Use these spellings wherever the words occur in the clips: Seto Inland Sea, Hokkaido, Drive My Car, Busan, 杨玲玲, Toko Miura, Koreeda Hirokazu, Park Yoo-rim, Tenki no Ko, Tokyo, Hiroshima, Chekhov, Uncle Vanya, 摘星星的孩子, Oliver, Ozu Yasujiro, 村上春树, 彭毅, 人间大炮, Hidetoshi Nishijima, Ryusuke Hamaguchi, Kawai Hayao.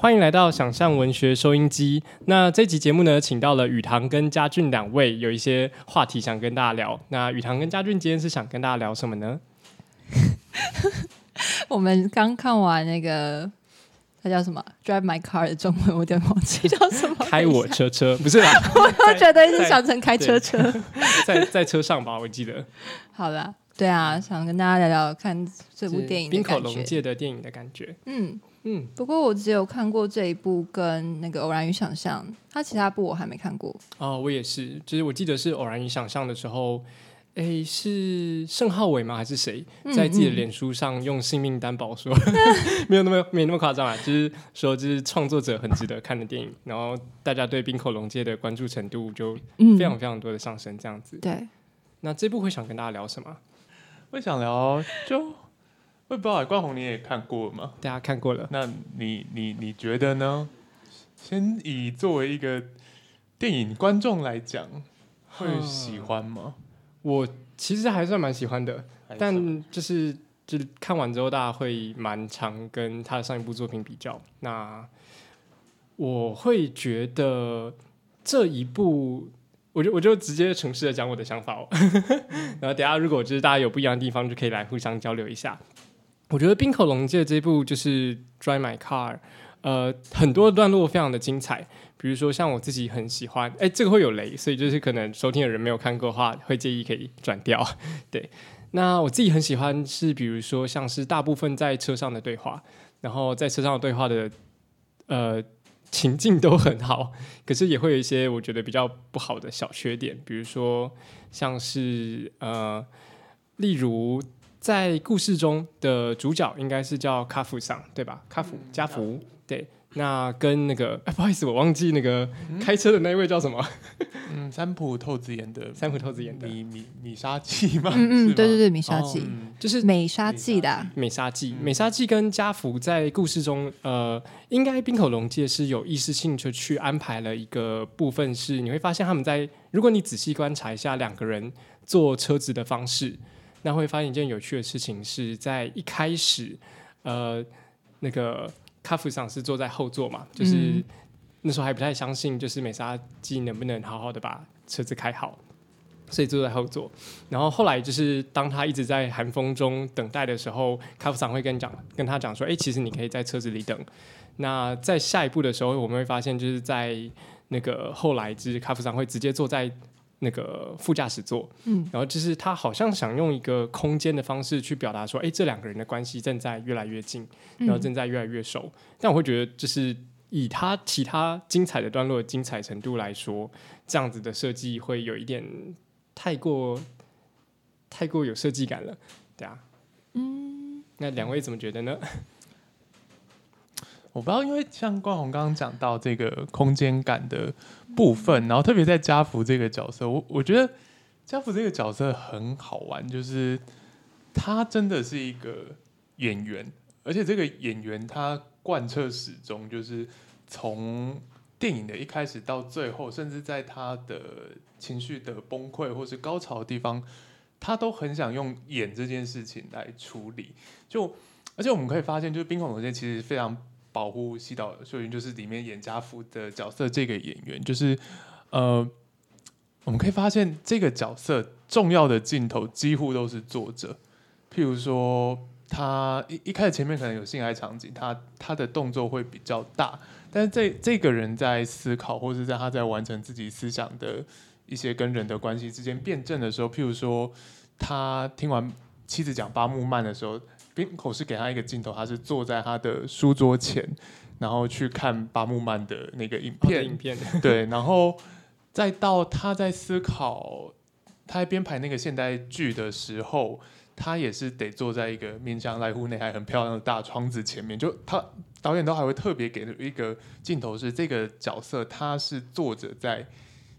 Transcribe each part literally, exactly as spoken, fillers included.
欢迎来到想象文学收音机。那这集节目呢，请到了宇堂跟嘉俊两位，有一些话题想跟大家聊。那宇堂跟嘉俊今天是想跟大家聊什么呢？我们刚看完那个它叫什么 Drive My Car 的中文我有点忘记叫什么，开我车车不是啦我都觉得一直想成开车车在, 在车上吧，我记得。好啦，对啊，想跟大家聊聊看这部电影的感觉，是冰口龙介的电影的感觉。嗯嗯，不过我只有看过这一部跟那个《偶然与想象》，它其他部我还没看过。哦，我也是，就是我记得是《偶然与想象》的时候，诶，是盛浩伟吗？还是谁在自己的脸书上用性命担保说，嗯嗯没有那么没那么夸张啊，就是说就是创作者很值得看的电影，然后大家对冰口龙介的关注程度就非常非常多的上升，这样子。嗯、对，那这部会想跟大家聊什么？我想聊就。我也不知道，冠宏你也看过吗？大家看过了。那你你你觉得呢？先以作为一个电影观众来讲，会喜欢吗？我其实还算蛮喜欢的，但就是就是看完之后，大家会蛮常跟他的上一部作品比较。那我会觉得这一部。我 就, 我就直接诚实的讲我的想法哦然后等一下如果就是大家有不一样的地方就可以来互相交流一下。我觉得冰口龙介这部就是《Drive My Car》呃，很多段落非常的精彩，比如说像我自己很喜欢，哎，这个会有雷，所以就是可能收听的人没有看过的话会介意可以转掉。对，那我自己很喜欢是比如说像是大部分在车上的对话，然后在车上的对话的呃情境都很好，可是也会有一些我觉得比较不好的小缺点，比如说像是呃，例如在故事中的主角应该是叫卡夫桑对吧？卡夫加福、嗯、对，那跟那个、哎、不好意思我忘记那个、嗯、开车的那一位叫什么？嗯，三浦透子演的，三浦透子演的米米米沙纪吗？嗯嗯，对对对，米沙纪、哦嗯、就是美沙纪的、啊、美沙纪、嗯、美沙纪跟家福在故事中，呃，应该冰口龙介是有意识性就去安排了一个部分，是你会发现他们在，如果你仔细观察一下两个人坐车子的方式，那会发现一件有趣的事情是在一开始，呃，那个。卡夫桑是坐在后座嘛，就是那时候还不太相信就是美沙纪能不能好好的把车子开好，所以坐在后座，然后后来就是当他一直在寒风中等待的时候，卡夫桑会 跟, 讲跟他讲说、欸、其实你可以在车子里等。那在下一步的时候我们会发现就是在那个后来就是卡夫桑会直接坐在那个副驾驶座、嗯、然后就是他好像想用一个空间的方式去表达说，哎，这两个人的关系正在越来越近，然后正在越来越熟、嗯、但我会觉得就是以他其他精彩的段落的精彩程度来说，这样子的设计会有一点太过太过有设计感了。对啊、嗯、那两位怎么觉得呢？我不知道，因为像冠宏刚刚讲到这个空间感的部分，然后特别在家福这个角色， 我, 我觉得家福这个角色很好玩，就是他真的是一个演员，而且这个演员他贯彻始终，就是从电影的一开始到最后，甚至在他的情绪的崩溃或是高潮的地方，他都很想用演这件事情来处理。就而且我们可以发现，就是冰口龙介其实非常保护西岛秀云，就是里面演家福的角色这个演员，就是呃，我们可以发现这个角色重要的镜头几乎都是坐着，譬如说他 一, 一开始前面可能有性爱场景，他他的动作会比较大，但是这这个人在思考，或是在他在完成自己思想的一些跟人的关系之间辩证的时候，譬如说他听完妻子讲八木漫的时候。冰口是给他一个镜头，他是坐在他的书桌前，然后去看八木漫的那个影片，哦、影片对，然后再到他在思考，他在编排那个现代剧的时候，他也是得坐在一个面向濑户内海很漂亮的大窗子前面，就他导演都还会特别给一个镜头是这个角色他是坐着在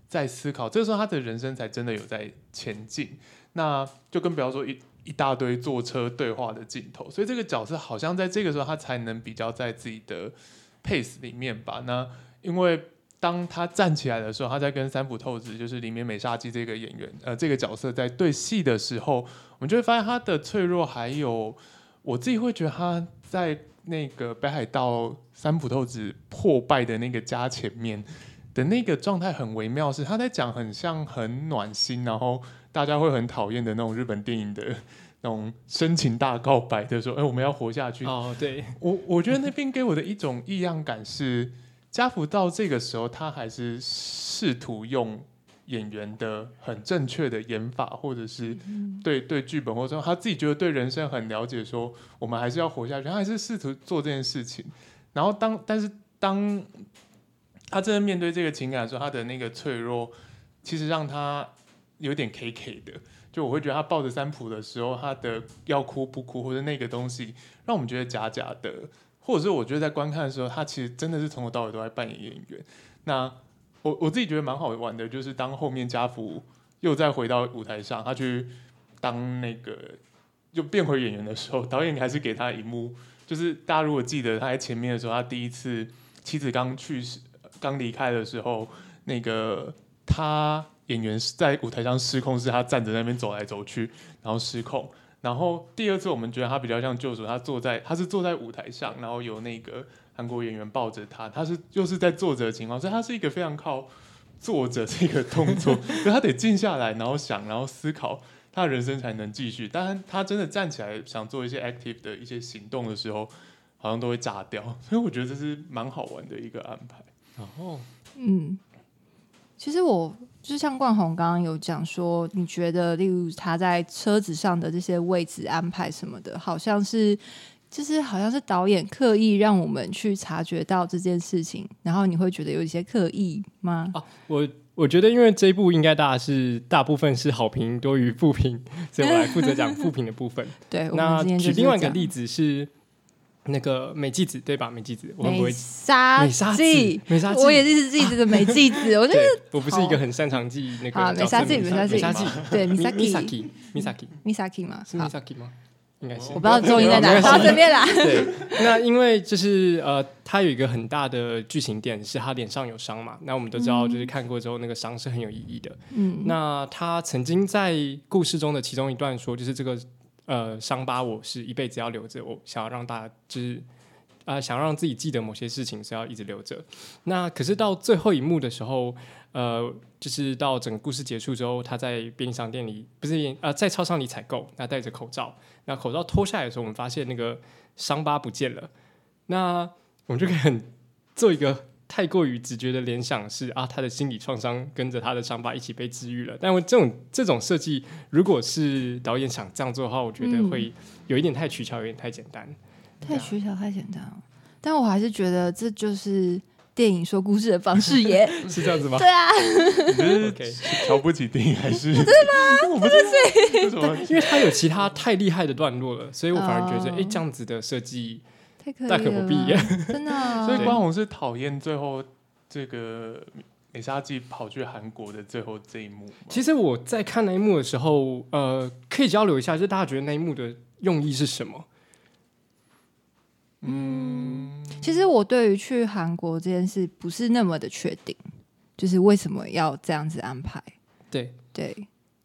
在思考，这时候他的人生才真的有在前进，那就更不要说一。一大堆坐车对话的镜头，所以这个角色好像在这个时候他才能比较在自己的 pace 里面吧。那因为当他站起来的时候，他在跟三浦透子，就是里面美沙纪这个演员，呃，这个角色在对戏的时候，我们就会发现他的脆弱，还有我自己会觉得他在那个北海道三浦透子破败的那个家前面的那个状态很微妙，是他在讲很像很暖心，然后大家会很讨厌的那种日本电影的那种深情大告白的说，哎、欸，我们要活下去。哦，对，我我觉得那边给我的一种异样感是，家福到这个时候他还是试图用演员的很正确的演法，或者是对对剧本，或者他自己觉得对人生很了解，说我们还是要活下去，他还是试图做这件事情。然后当但是当他真的面对这个情感的时候，他的那个脆弱其实让他有点 K K 的。就我会觉得他抱着三浦的时候，他的要哭不哭，或者那个东西让我们觉得假假的，或者是我觉得在观看的时候，他其实真的是从头到尾都在扮演演员。那我我自己觉得蛮好玩的，就是当后面家福又再回到舞台上，他去当那个就变回演员的时候，导演还是给他一幕，就是大家如果记得他在前面的时候，他第一次妻子刚去世。刚离开的时候，那个他演员在舞台上失控，是他站着在那边走来走去，然后失控。然后第二次我们觉得他比较像救主，他坐在他是坐在舞台上，然后有那个韩国演员抱着他，他是就是在坐着的情况，所以他是一个非常靠坐着这个动作，所以他得静下来，然后想，然后思考他的人生才能继续。当然，他真的站起来想做一些 active 的一些行动的时候，好像都会炸掉。所以我觉得这是蛮好玩的一个安排。哦、嗯，其实我就像冠宏刚刚有讲说，你觉得例如他在车子上的这些位置安排什么的，好像是就是好像是导演刻意让我们去察觉到这件事情，然后你会觉得有一些刻意吗？啊、我我觉得因为这一部应该大是大部分是好评多于负评，所以我来负责讲负评的部分。对，那举另外一个例子是。那个美纪子对吧？美纪子，我很不会美沙纪，美沙纪，我也是记得美纪子。我觉得我不是一个很擅长记那个美沙纪，美沙纪，美沙纪，对 ，Misaki，Misaki，Misaki 嘛，是 Misaki 吗？应该是，我不知道重音在哪，到这边来。对，那因为就是呃，他有一个很大的剧情点是他脸上有伤嘛，那我们都知道，就是看过之后那个伤是很有意义的。嗯，那他曾经在故事中的其中一段说，就是这个。呃，伤疤我是一辈子要留着，我想要让大家知，呃，想让自己记得某些事情是要一直留着。那可是到最后一幕的时候，呃，就是到整个故事结束之后，他在便利商店里，不是呃，在超商里采购，那戴着口罩，那口罩脱下来的时候，我们发现那个伤疤不见了。那我们就可以很做一个太过于直觉的联想是啊，他的心理创伤跟着他的伤疤一起被治愈了。但这种这种设计，如果是导演想这样做的话，我觉得会有一点太取巧，有点太简单，太取巧太简单了。但我还是觉得这就是电影说故事的方式耶，是这样子吗？对啊，你是瞧不起电影还是？对吗？我不是，因为他有其他太厉害的段落了，所以我反而觉得，哎、哦，这样子的设计。大可不必真的、啊、所以冠宏是讨厌最后这个美沙纪跑去韩国的最后这一幕。其实我在看那一幕的时候、呃、可以交流一下，就是大家觉得那一幕的用意是什么。嗯，其实我对于去韩国这件事不是那么的确定，就是为什么要这样子安排。对对，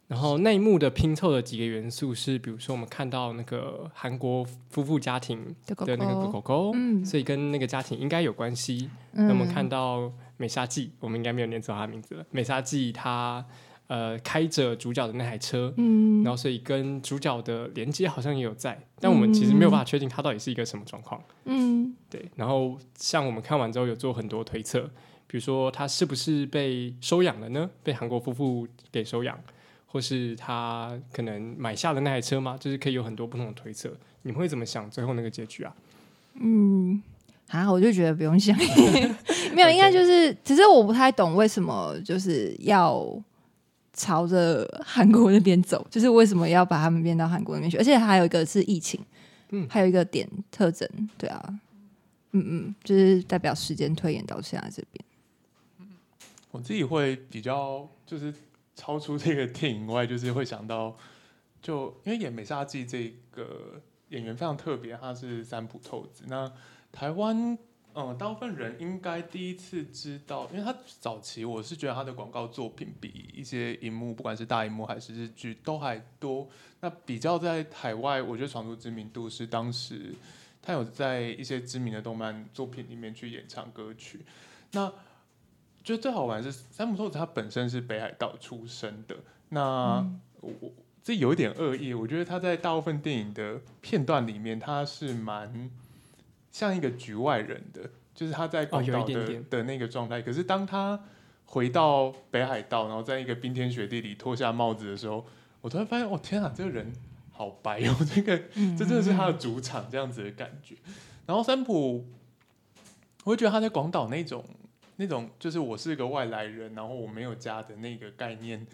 然后那一幕的拼凑的几个元素是，比如说我们看到那个韩国夫妇家庭的那个狗狗，嗯、所以跟那个家庭应该有关系。嗯、那我们看到美沙纪，我们应该没有念错他的名字了。美沙纪他呃开着主角的那台车，嗯，然后所以跟主角的连接好像也有在，但我们其实没有办法确定他到底是一个什么状况。嗯，对。然后像我们看完之后有做很多推测，比如说他是不是被收养了呢？被韩国夫妇给收养。或是他可能买下的那台车吗？就是可以有很多不同的推测。你们会怎么想最后那个结局啊？嗯，啊，我就觉得不用想，没有，应该就是，只是我不太懂为什么就是要朝着韩国那边走，就是为什么要把他们变到韩国那边去？而且还有一个是疫情，嗯，还有一个点特征，对啊，嗯嗯，就是代表时间推演到现在这边。我自己会比较就是。超出这个电影外，就是会想到，就因为演美沙纪这个演员非常特别，他是三浦透子。那台湾，嗯，大部分人应该第一次知道，因为他早期我是觉得他的广告作品比一些荧幕，不管是大荧幕还是日剧都还多。那比较在海外，我觉得闯出知名度是当时他有在一些知名的动漫作品里面去演唱歌曲。那觉得最好玩是山姆透子他本身是北海道出生的，那、嗯、我这有一点恶意，我觉得他在大部分电影的片段里面，他是蛮像一个局外人的，就是他在广岛 的,、哦、有一点点的那个状态。可是当他回到北海道，然后在一个冰天雪地里脱下帽子的时候，我突然发现，哦天啊，这个人好白哦，这个这真的是他的主场这样子的感觉。嗯嗯嗯然后三浦，我会觉得他在广岛那种那种，就是我是个外来人，然后我没有家的那个概念，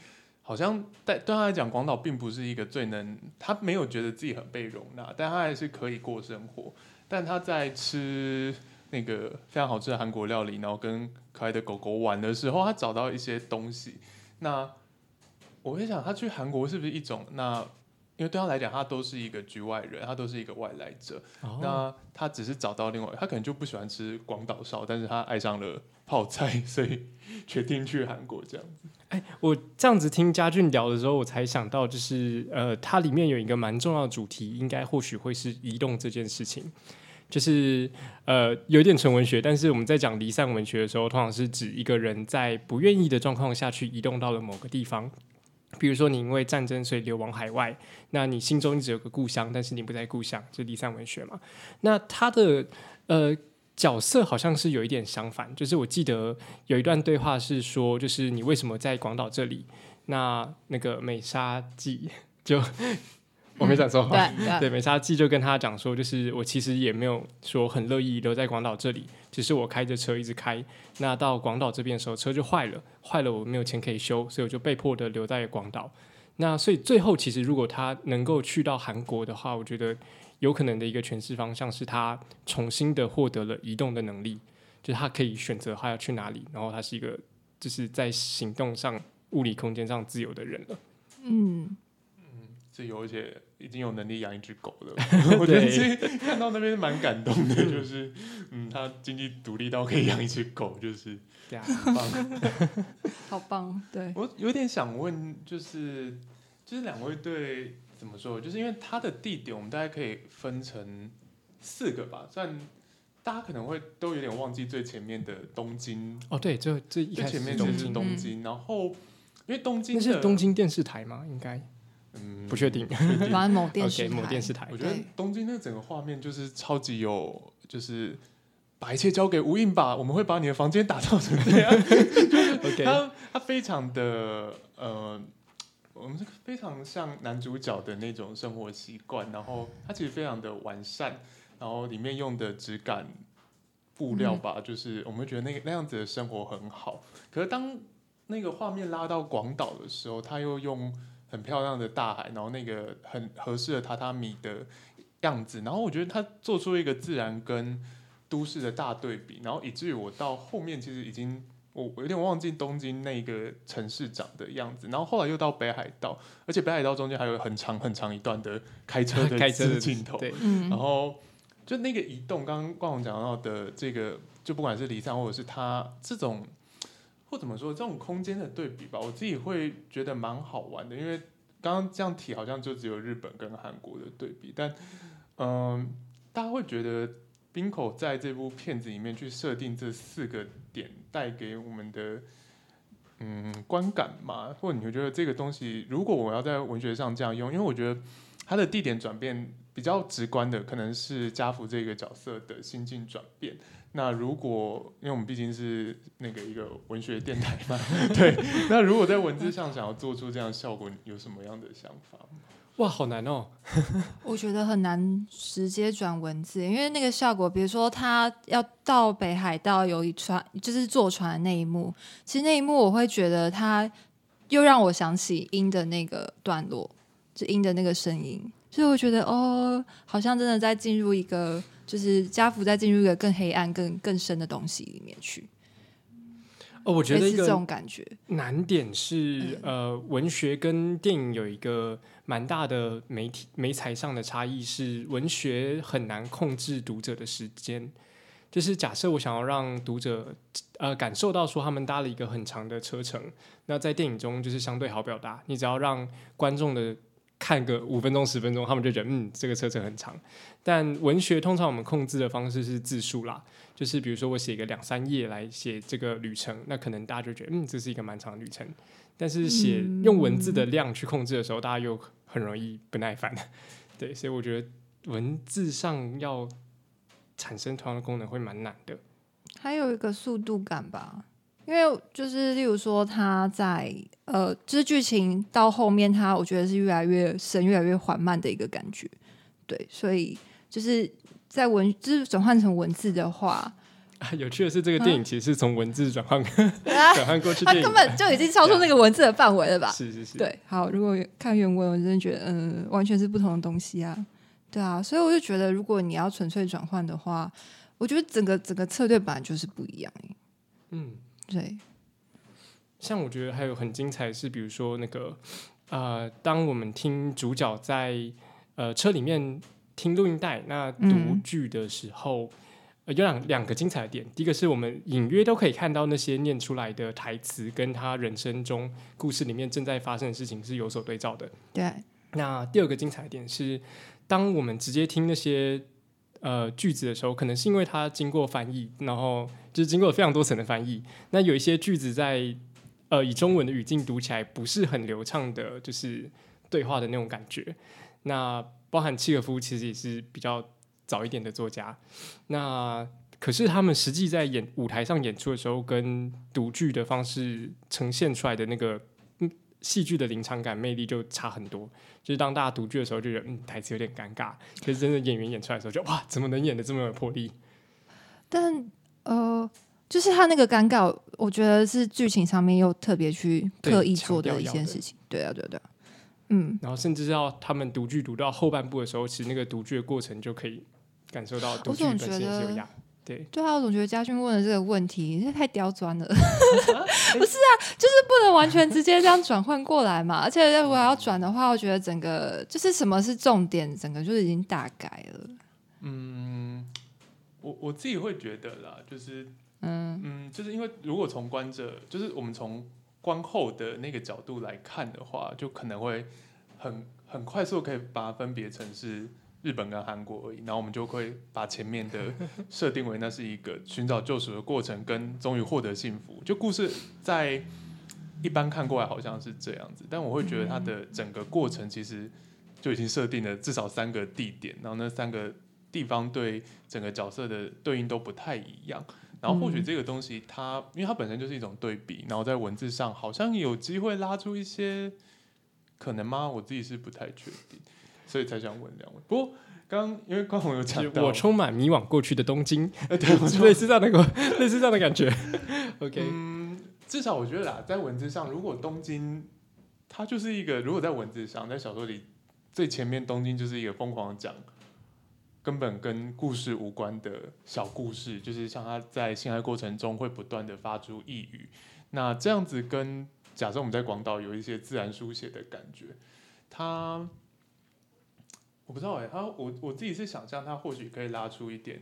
好像对他来讲，广岛并不是一个最能，他没有觉得自己很被容纳，但他还是可以过生活。但他在吃那个非常好吃的韩国料理，然后跟可爱的狗狗玩的时候，他找到一些东西。那我会想，他去韩国是不是一种那？因为对他来讲，他都是一个局外人，他都是一个外来者。Oh. 那他只是找到另外，他可能就不喜欢吃广岛烧，但是他爱上了泡菜，所以决定去韩国这样子。哎，我这样子听家俊聊的时候，我才想到，就是呃，它里面有一个蛮重要的主题，应该或许会是移动这件事情。就是呃，有点纯文学，但是我们在讲离散文学的时候，通常是指一个人在不愿意的状况下去移动到了某个地方。比如说你因为战争所以流亡海外，那你心中一直有个故乡，但是你不在故乡，就离散文学嘛。那他的呃角色好像是有一点相反，就是我记得有一段对话是说，就是你为什么在广岛这里？那那个美沙纪就我没讲错话，嗯、对美沙纪就跟他讲说，就是我其实也没有说很乐意留在广岛这里，只是我开着车一直开，那到广岛这边的时候车就坏了，坏了我没有钱可以修，所以我就被迫的留在广岛。那所以最后其实如果他能够去到韩国的话，我觉得有可能的一个诠释方向是他重新的获得了移动的能力，就是他可以选择他要去哪里，然后他是一个就是在行动上物理空间上自由的人了。嗯嗯，自由而且已经有能力养一只狗了。我觉得看到那边蛮感动的，就是嗯，他经济独立到可以养一只狗，就是对啊，很棒，好棒。对，我有点想问，就是就是两位对。怎么说？就是因为它的地点，我们大概可以分成四个吧。虽然大家可能会都有点忘记最前面的东京哦，对，就最一开始是东京，东京。嗯、然后因为东京那是东京电视台吗？应该，嗯，不确定，反正某电视台。Okay, 某电视台。我觉得东京那整个画面就是超级有，就是把一切交给无印吧，我们会把你的房间打造成这样。OK， 它它非常的呃。我们是非常像男主角的那种生活习惯，然后它其实非常的完善，然后里面用的质感布料吧，嗯、就是我们觉得那个那样子的生活很好。可是当那个画面拉到广岛的时候，他又用很漂亮的大海，然后那个很合适的榻榻米的样子，然后我觉得他做出一个自然跟都市的大对比，然后以至于我到后面其实已经。我有点忘记东京那个城市长的样子，然后后来又到北海道，而且北海道中间还有很长很长一段的开车的镜头，然后就那个移动，刚刚冠宏讲到的这个，就不管是离散或者是他这种，或怎么说这种空间的对比吧，我自己会觉得蛮好玩的，因为刚刚这样提好像就只有日本跟韩国的对比，但嗯、呃，大家会觉得。冰口在这部片子里面去设定这四个点带给我们的嗯观感嘛，或者你会觉得这个东西如果我要在文学上这样用，因为我觉得它的地点转变比较直观的可能是家福这个角色的心境转变，那如果因为我们毕竟是那个一个文学电台嘛对，那如果在文字上想要做出这样的效果，你有什么样的想法吗？哇，好难哦！我觉得很难直接转文字，因为那个效果，比如说他要到北海道有一船，就是坐船的那一幕，其实那一幕我会觉得他又让我想起鹰的那个段落，就鹰的那个声音，所以我觉得哦，好像真的在进入一个，就是家福在进入一个更黑暗、更更深的东西里面去。哦，我觉得一个难点是、嗯、呃，文学跟电影有一个蛮大的媒体媒材上的差异是，文学很难控制读者的时间。就是假设我想要让读者呃感受到说他们搭了一个很长的车程，那在电影中就是相对好表达，你只要让观众的看个五分钟十分钟，他们就觉得嗯这个车程很长。但文学通常我们控制的方式是字数啦，就是比如说我写个两三页来写这个旅程，那可能大家就觉得嗯这是一个蛮长的旅程。但是写用文字的量去控制的时候，大家又很容易不耐烦。对，所以我觉得文字上要产生同样的功能会蛮难的。还有一个速度感吧，因为就是例如说他在呃，就是剧情到后面他我觉得是越来越深越来越缓慢的一个感觉。对，所以就是在文就是转换成文字的话、啊、有趣的是这个电影其实是从文字转换、啊、转换过去电影、啊、他根本就已经超出那个文字的范围了吧。是是是，对。好，如果看原文我真的觉得嗯、呃，完全是不同的东西啊。对啊，所以我就觉得如果你要纯粹转换的话，我觉得整个整个策略本来就是不一样。嗯，对。像我觉得还有很精彩的是，比如说那个呃，当我们听主角在呃车里面听录音带那读剧的时候、嗯呃、有两两个精彩的点。第一个是我们隐约都可以看到那些念出来的台词跟他人生中故事里面正在发生的事情是有所对照的。对。那第二个精彩的点是，当我们直接听那些呃句子的时候，可能是因为它经过翻译，然后就是经过了非常多层的翻译，那有一些句子在呃以中文的语境读起来不是很流畅的，就是对话的那种感觉。那包含契诃夫其实也是比较早一点的作家，那可是他们实际在演舞台上演出的时候，跟读剧的方式呈现出来的那个戏剧的临场感魅力就差很多。就是当大家读剧的时候就觉得嗯台词有点尴尬，可是真的演员演出来的时候就哇怎么能演得这么有魄力。但呃就是他那个尴尬我觉得是剧情上面又特别去特意做的一件事情。对啊对啊对啊，嗯。然后甚至到他们读剧读到后半部的时候，其实那个读剧的过程就可以感受到读剧本身也是有压力。对， 对啊，我总觉得嘉俊问的这个问题这太刁钻了。不是啊，就是不能完全直接这样转换过来嘛。而且如果要转的话，我觉得整个就是什么是重点，整个就已经大改了。嗯，我我自己会觉得啦，就是嗯嗯，就是因为如果从观者，就是我们从观后的那个角度来看的话，就可能会很很快速可以把它分别成是日本跟韩国而已，然后我们就会把前面的设定为那是一个寻找救赎的过程跟终于获得幸福。就故事在一般看过来好像是这样子，但我会觉得它的整个过程其实就已经设定了至少三个地点，然后那三个地方对整个角色的对应都不太一样。然后或许这个东西它因为它本身就是一种对比，然后在文字上好像有机会拉出一些可能吗？我自己是不太确定，所以才想问两位。不过刚刚因为刚刚有讲到我充满迷惘过去的东京，呃、对，类似这样的类似这样的感觉。OK，嗯，至少我觉得啦，在文字上，如果东京它就是一个，如果在文字上，在小说里最前面，东京就是一个疯狂讲根本跟故事无关的小故事，就是像它在性爱过程中会不断的发出异语。那这样子跟假设我们在广岛有一些自然书写的感觉，它。我不知道哎、欸，他我我自己是想象他或许可以拉出一点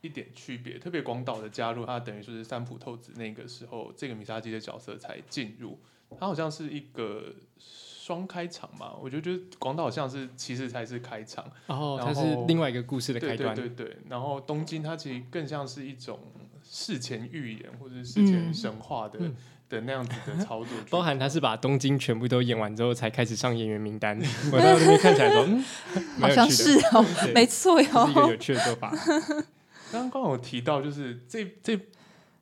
一点区别，特别广岛的加入，他等于就是三浦透子那个时候，这个米沙基的角色才进入，他好像是一个双开场嘛，我就觉得广岛好像是其实才是开场，哦，它是另外一个故事的开端，对对 对, 對。然后东京它其实更像是一种事前预言或者事前神话的。嗯嗯的那样子的操作，包含他是把东京全部都演完之后才开始上演员名单。我到那边看起来说，嗯，好像是哦，没错哟，是一个有趣的做法。刚刚我提到，就是这这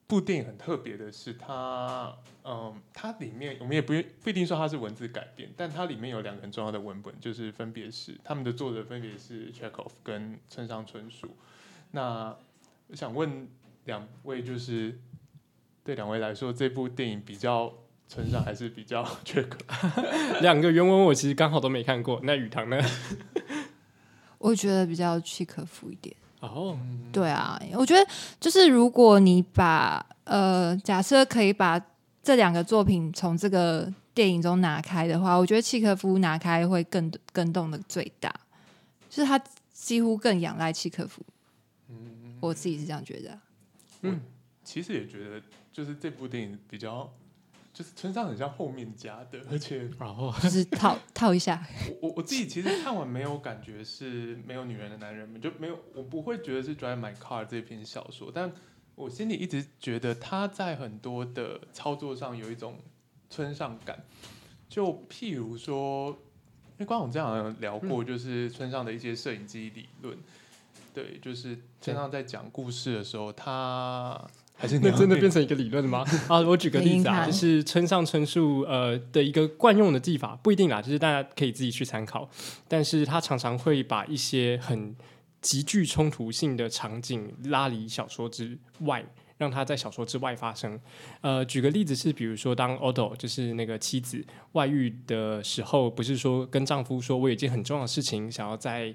部电影很特别的是它，嗯，它里面我们也不不一定说它是文字改编，但它里面有两个很重要的文本，就是分别是他们的作者分别是 Chekhov 跟村上春树。那我想问两位，就是。对两位来说，这部电影比较村上还是比较缺口？两个原文我其实刚好都没看过。那语堂呢？我觉得比较契诃夫一点。哦、oh. ，对啊，我觉得就是如果你把呃，假设可以把这两个作品从这个电影中拿开的话，我觉得契诃夫拿开会更更动的最大，就是他几乎更仰赖契诃夫。嗯，我自己是这样觉得。嗯，其实也觉得。就是这部电影比较就是村上很像后面加的，而且然后就是套套一下。我我自己其实看完没有感觉是没有女人的男人们，就没有，我不会觉得是 Drive My Car 这篇小说，但我心里一直觉得他在很多的操作上有一种村上感，就譬如说，因为刚刚我们之前好像聊过，就是村上的一些摄影机理论，对，就是村上在讲故事的时候，他。还是那真的变成一个理论吗？啊，我举个例子啊，就是村上春树呃的一个惯用的技法，不一定啦，就是大家可以自己去参考。但是他常常会把一些很极具冲突性的场景拉离小说之外，让它在小说之外发生。呃，举个例子是，比如说当 Odo 就是那个妻子外遇的时候，不是说跟丈夫说我有一件很重要的事情想要在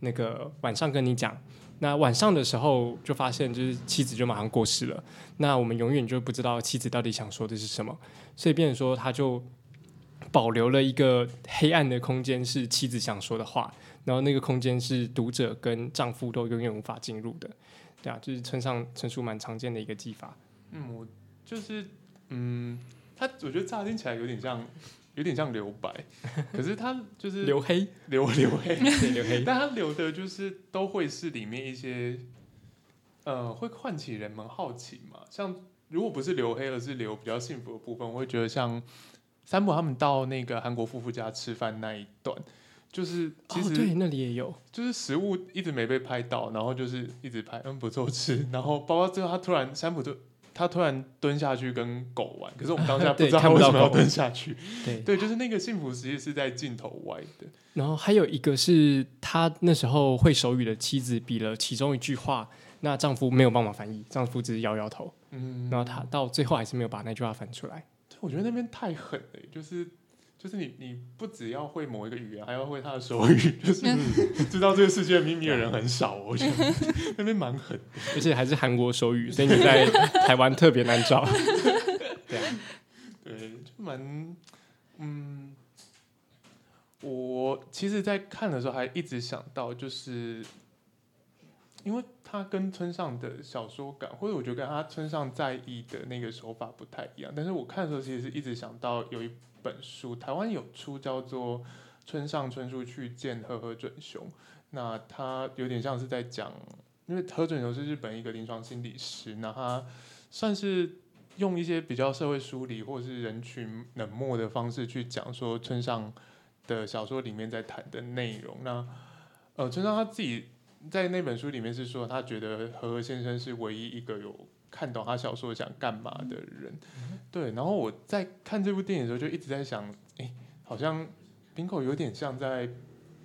那个晚上跟你讲。那晚上的时候就发现就是妻子就马上过世了，那我们永远就不知道妻子到底想说的是什么，所以变成说他就保留了一个黑暗的空间是妻子想说的话，然后那个空间是读者跟丈夫都永远无法进入的。对啊，就是村上春树蛮常见的一个技法。嗯，我就是嗯，他我觉得乍听起来有点像有点像留白，可是他就是留黑，留留黑，留黑。但他留的就是都会是里面一些，呃，会唤起人们好奇嘛。像如果不是留黑，而是留比较幸福的部分，我会觉得像三浦他们到那个韩国夫妇家吃饭那一段，就是其实、哦、对那里也有，就是食物一直没被拍到，然后就是一直拍，嗯，不错吃，然后包括最后他突然三浦就。他突然蹲下去跟狗玩，可是我们当下不知道他为什么要蹲下去。对，对，就是那个幸福其实是在镜头外的。然后还有一个是他那时候会手语的妻子比了其中一句话，那丈夫没有办法翻译，丈夫只是摇摇头。嗯，然后他到最后还是没有把那句话翻出来。我觉得那边太狠了，就是就是你你不只要会某一个语言，还要会他的手语，就是知道这个世界秘密的人很少。我觉得那边蛮狠的，而且还是韩国手语，所以你在台湾特别难找。对啊，对，就蛮嗯，我其实，在看的时候还一直想到，就是因为他跟村上的小说感，或者我觉得跟他村上在意的那个手法不太一样，但是我看的时候其实是一直想到有一。本书台湾有出叫做村上春树去见河合准雄，那他有点像是在讲，因为河合准雄是日本一个临床心理师，那他算是用一些比较社会梳理或是人群冷漠的方式去讲说村上的小说里面在谈的内容。那呃，村上他自己在那本书里面是说，他觉得河合先生是唯一一个有看懂他小说想干嘛的人。对，然后我在看这部电影的时候就一直在想，哎，好像 Bingo 有点像在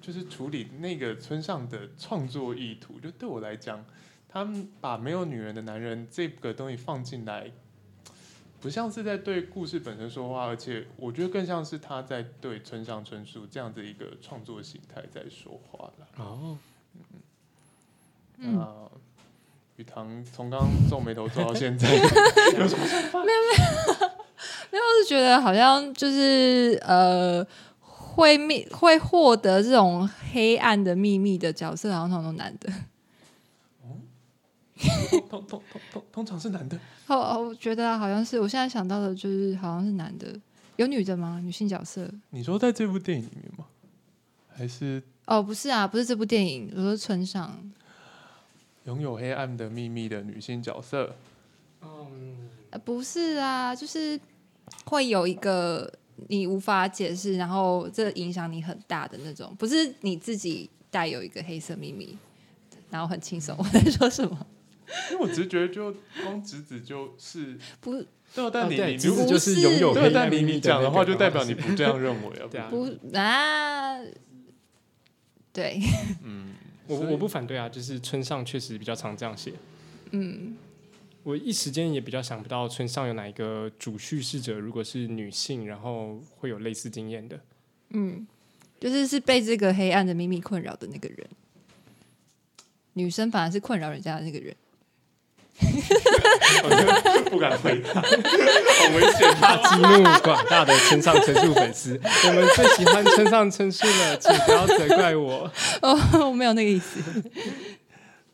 就是处理那个村上的创作意图。就对我来讲，他们把没有女人的男人这个东西放进来，不像是在对故事本身说话，而且我觉得更像是他在对村上春树这样子一个创作形态在说话了。哦，嗯，那。嗯雨堂从刚皱眉头皱到现在，有什么想法？没有没有没有，我是觉得好像就是呃，会密会获得这种黑暗的秘密的角色，好像通常都男的。哦，通通通通常是男的。哦，我觉得好像是我现在想到的，就是好像是男的，有女的吗？女性角色？你说在这部电影里面吗？还是？哦，不是啊，不是这部电影，我说村上。拥有黑暗的秘密的女性角色，嗯，不是啊，就是会有一个你无法解释，然后这影响你很大的那种，不是你自己带有一个黑色秘密，然后很轻松。我在说什么？因为我直觉就光直子就是不。对，但你、哦、你如果就是拥有黑暗秘密讲的话，就代表你不这样认为啊？对啊，不啊，对，嗯。我, 我不反对啊，就是村上确实比较常这样写。嗯，我一时间也比较想不到村上有哪一个主叙事者，如果是女性，然后会有类似经验的。嗯，就是是被这个黑暗的秘密困扰的那个人，女生反而是困扰人家的那个人。我不敢回答，好危险！他激怒广大的村上春树粉丝，我们最喜欢村上春树了，请不要责怪我。哦，我没有那个意思。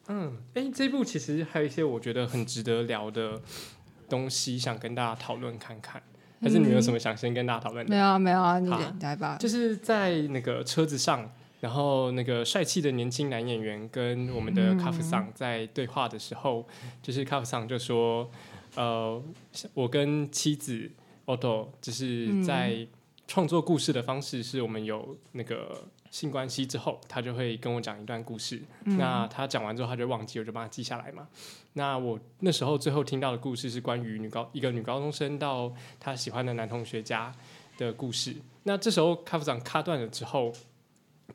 嗯，哎、欸，这部其实还有一些我觉得很值得聊的东西，想跟大家讨论看看。还是你们有什么想先跟大家讨论的？没有啊没有啊，你来吧。就是在那个车子上，然后那个帅气的年轻男演员跟我们的卡夫桑在对话的时候，嗯、就是卡夫桑就说，呃，我跟妻子 Otto 就是在创作故事的方式是我们有那个性关系之后，他就会跟我讲一段故事。嗯、那他讲完之后，他就忘记，我就帮他记下来嘛。那我那时候最后听到的故事是关于女高一个女高中生到她喜欢的男同学家的故事。那这时候卡夫桑卡断了之后，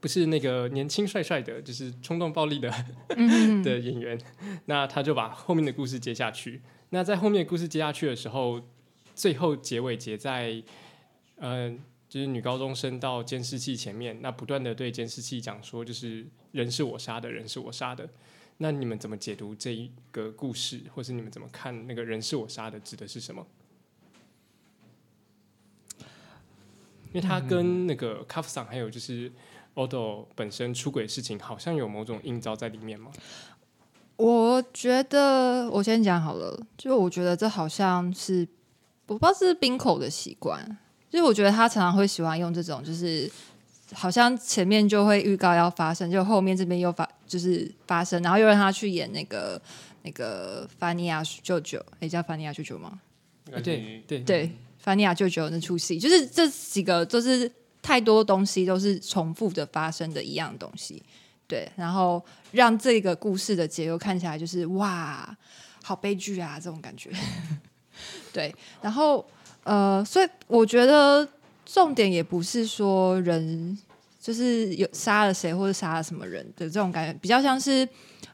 不是那个年轻帅帅的，就是冲动暴力的嗯嗯的演员，那他就把后面的故事接下去。那在后面的故事接下去的时候，最后结尾结在呃。就是女高中生到监视器前面，那不断的对监视器讲说，就是人是我杀的，人是我杀的。那你们怎么解读这一个故事，或是你们怎么看那个人是我杀的指的是什么？因为他跟那个卡夫桑还有就是 Otto 本身出轨事情，好像有某种映照在里面吗？我觉得我先讲好了，就我觉得这好像是我不知道是冰口的习惯。就是我觉得他常常会喜欢用这种，就是好像前面就会预告要发生，就后面这边又发就是发生，然后又让他去演那个那个凡尼亚舅舅，也叫凡尼亚舅舅吗？啊、对对对，凡尼亚舅舅那出戏，就是这几个都是太多东西都是重复的发生的一样东西，对，然后让这个故事的结构看起来就是哇，好悲剧啊这种感觉，对，然后。呃，所以我觉得重点也不是说人就是有杀了谁或者杀了什么人的这种感觉，比较像是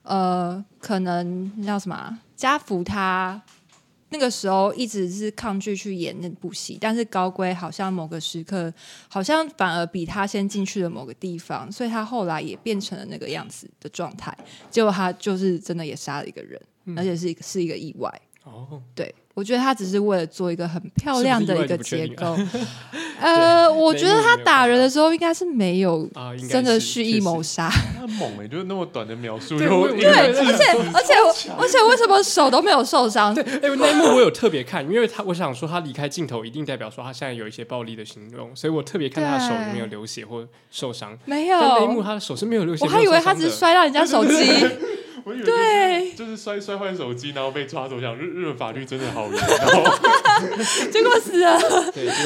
呃，可能叫什么、啊、家福他那个时候一直是抗拒去演那部戏，但是高龟好像某个时刻好像反而比他先进去了某个地方，所以他后来也变成了那个样子的状态，结果他就是真的也杀了一个人，嗯、而且是一个是一个意外。哦，对。我觉得他只是为了做一个很漂亮的一个结构，呃，我觉得他打人的时候应该是没有真的蓄意谋杀。他猛哎，就是那么短的描述，对，而且而且而且为什么手都没有受伤？对，哎，那一幕我有特别看，因为他我想说他离开镜头一定代表说他现在有一些暴力的行动，所以我特别看他的手有没有流血或受伤。没有，那一幕他的手是没有流血，我还以为他只是摔到人家手机。我以为、就是、对，就是摔摔坏手机，然后被抓走。想日日本法律真的好严，结果死了，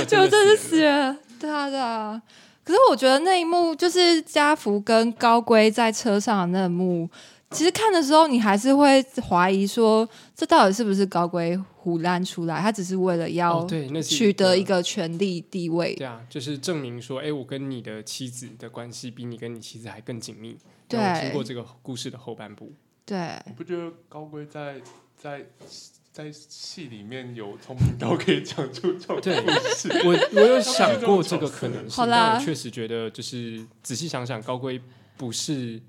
结果真的死了。对啊，对啊。可是我觉得那一幕，就是家福跟高龟在车上的那一幕，其实看的时候你还是会怀疑说，这到底是不是高龟胡乱出来？他只是为了要取得一个权力地位。哦、对, 对啊，就是证明说，哎，我跟你的妻子的关系比你跟你妻子还更紧密。对，然后经过这个故事的后半部。对，我不觉得高龟在在在戏里面有聪明到可以讲出这种故事。我我有想过这个可能性，但我确实觉得，就是仔细想想，高龟不是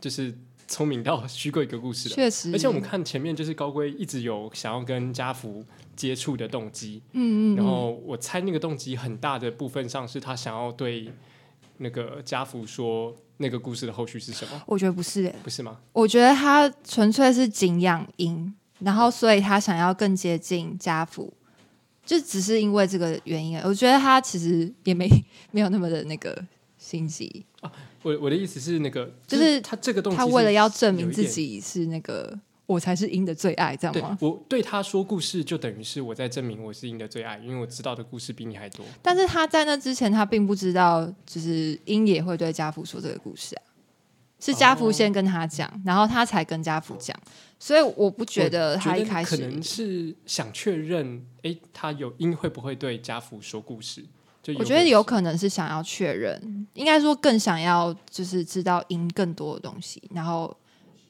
就是聪明到虚构一个故事的。确实，而且我们看前面，就是高龟一直有想要跟家福接触的动机。嗯, 嗯, 嗯，然后我猜那个动机很大的部分上是他想要对那个家福说。那个故事的后续是什么？我觉得不是耶，不是吗？我觉得他纯粹是景仰音，然后所以他想要更接近家福，就只是因为这个原因。我觉得他其实也没没有那么的那个心机啊。我我的意思是，那个就是他这个动机，他为了要证明自己是那个我才是鹰的最爱，这样吗？对，我对他说故事，就等于是我在证明我是鹰的最爱，因为我知道的故事比你还多。但是他在那之前，他并不知道，就是鹰也会对家福说这个故事啊，是家福先跟他讲，哦、然后他才跟家福讲。所以我不觉得他一开始可能是想确认，哎，他有鹰会不会对家福说故事？就我觉得有可能是想要确认，应该说更想要就是知道鹰更多的东西，然后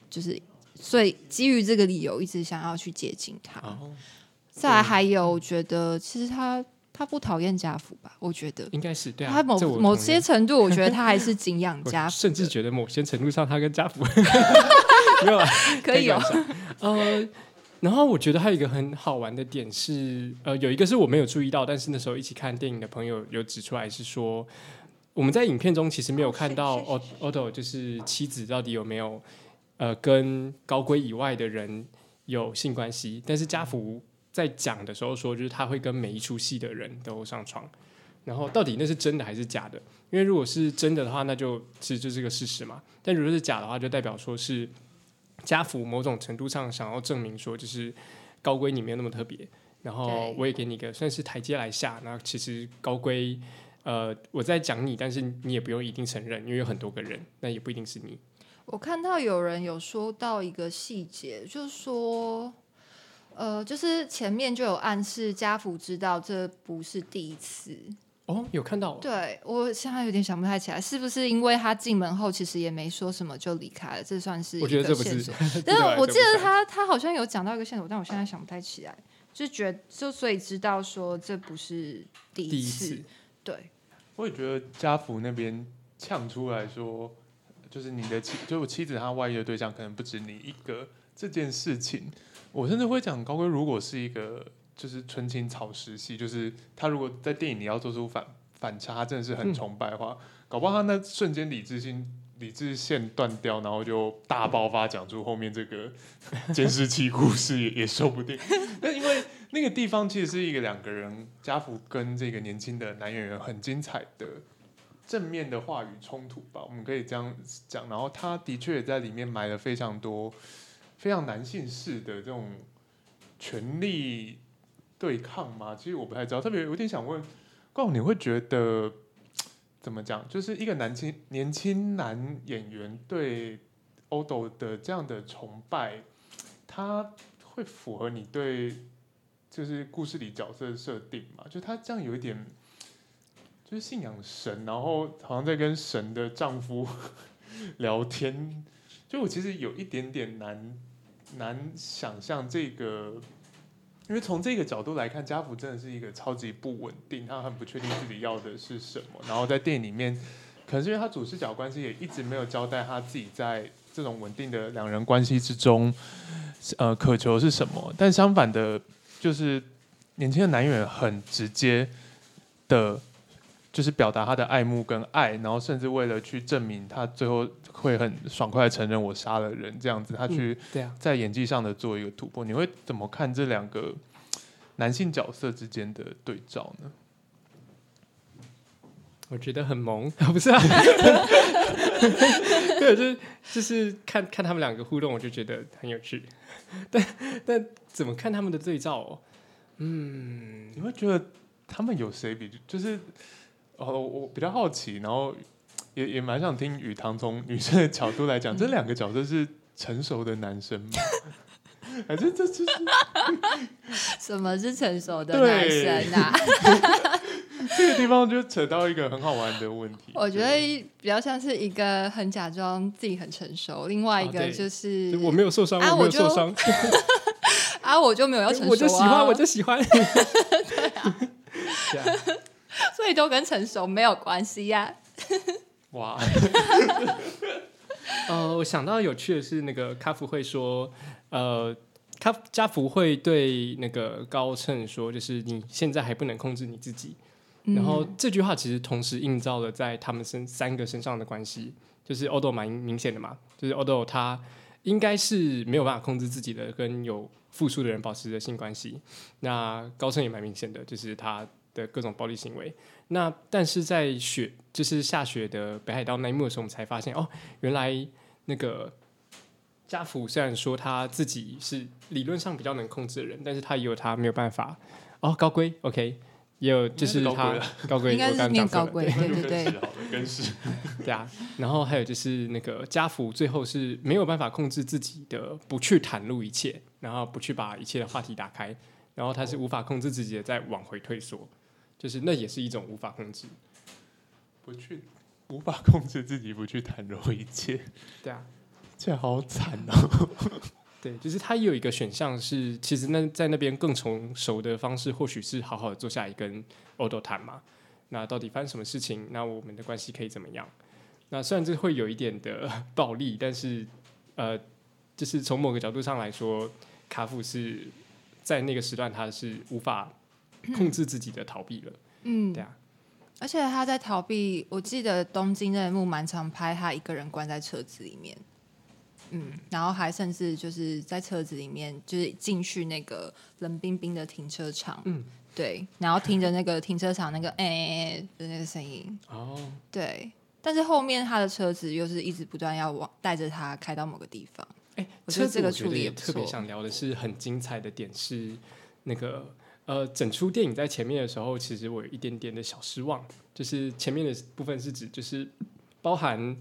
就是。所以基于这个理由一直想要去接近他、哦、再来还有我觉得其实他他不讨厌家福吧，我觉得应该是对啊，他 某, 某些程度我觉得他还是敬仰家福甚至觉得某些程度上他跟家福没有啦可以哦呃，然后我觉得还有一个很好玩的点是呃，有一个是我没有注意到，但是那时候一起看电影的朋友有指出来是说，我们在影片中其实没有看到 Otto 就是妻子到底有没有呃，跟高龟以外的人有性关系，但是家福在讲的时候说，就是他会跟每一出戏的人都上床，然后到底那是真的还是假的？因为如果是真的的话，那就其实就是个事实嘛。但如果是假的话，就代表说是家福某种程度上想要证明说，就是高龟你没有那么特别，然后我也给你一个算是台阶来下。那其实高龟，呃，我在讲你，但是你也不用一定承认，因为有很多个人，那也不一定是你。我看到有人有说到一个细节，就是说，呃，就是前面就有暗示家福知道这不是第一次。哦，有看到、啊、对，我现在有点想不太起来，是不是因为他进门后其实也没说什么就离开了，这算是一个线索？我觉得这不是，但是我记得 他, 他好像有讲到一个线索，但我现在想不太起来，就觉得就所以知道说这不是第一 次, 第一次对，我也觉得家福那边呛出来说，就是你的妻，就我妻子她外遇的对象可能不止你一个这件事情，我甚至会讲高龟如果是一个就是纯情草食系，就是他如果在电影里要做出 反, 反差，真的是很崇拜的话、嗯、搞不好他那瞬间理智性理智线断掉，然后就大爆发讲出后面这个监视器故事 也, 也说不定。但因为那个地方其实是一个两个人家福跟这个年轻的男演员很精彩的正面的话语冲突吧，我们可以这样讲。然后他的确也在里面埋了非常多非常男性式的这种权力对抗吗？其实我不太知道，特别有点想问，冠宏，你会觉得怎么讲？就是一个男青年轻男演员对欧斗的这样的崇拜，他会符合你对就是故事里角色的设定吗？就他这样有一点就是信仰神，然后好像在跟神的丈夫聊天，就我其实有一点点难难想象这个。因为从这个角度来看，家福真的是一个超级不稳定，他很不确定自己要的是什么。然后在电影里面，可能是因为他主视角关系也一直没有交代他自己在这种稳定的两人关系之中，呃，渴求是什么。但相反的，就是年轻的男演员很直接的，就是表达他的爱慕跟爱，然后甚至为了去证明他最后会很爽快的承认我杀了人这样子，他去在演技上的做一个突破。你会怎么看这两个男性角色之间的对照呢？我觉得很萌，不是啊？对，就是就是看看他们两个互动，我就觉得很有趣。但但怎么看他们的对照、哦？嗯，你会觉得他们有谁比就是？哦，我比较好奇，然后也也蛮想听雨堂从女生的角度来讲，这两个角色是成熟的男生吗？还是这就是什么是成熟的男生啊？这个地方就扯到一个很好玩的问题。我觉得比较像是一个很假装自己很成熟，另外一个就是、啊、我没有受伤、啊，我没有受伤，啊，我就没有要成熟、啊，我就喜欢，我就喜欢，对啊。所以都跟成熟没有关系呀、啊。哇！呃，我想到有趣的是，那个家福会说，呃，家家福会对那个高秤说，就是你现在还不能控制你自己。嗯、然后这句话其实同时映照了在他们身三个身上的关系，就是欧斗蛮明显的嘛，就是欧斗他应该是没有办法控制自己的，跟有复数的人保持着性关系。那高秤也蛮明显的，就是他的各种暴力行为。那但是在雪就是下雪的北海道那一幕的时候，我们才发现哦，原来那个家福虽然说他自己是理论上比较能控制的人，但是他也有他没有办法哦。高龟 OK 也有，就是他高龟应该是念高龟，对对对，跟是对啊。然后还有就是那个家福最后是没有办法控制自己的，不去袒露一切，然后不去把一切的话题打开，然后他是无法控制自己的在往回退缩。就是那也是一种无法控制，不去无法控制自己，不去袒露一切。对啊，这好惨哦。对，就是他也有一个选项是，其实那在那边更成熟的方式，或许是好好的坐下来跟欧斗谈嘛。那到底发生什么事情？那我们的关系可以怎么样？那虽然这会有一点的暴力，但是呃，就是从某个角度上来说，家福是在那个时段他是无法控制自己的逃避了，嗯，对啊，而且他在逃避。我记得东京那一幕蛮常拍他一个人关在车子里面，嗯，然后还甚至就是在车子里面就是进去那个冷冰冰的停车场，嗯，对，然后听着那个停车场那个哎哎哎的那个声音，哦，对，但是后面他的车子又是一直不断要往带着他开到某个地方。哎，车子我觉得也特别想聊的是很精彩的点是那个呃，整出电影在前面的时候，其实我有一点点的小失望，就是前面的部分是指就是包含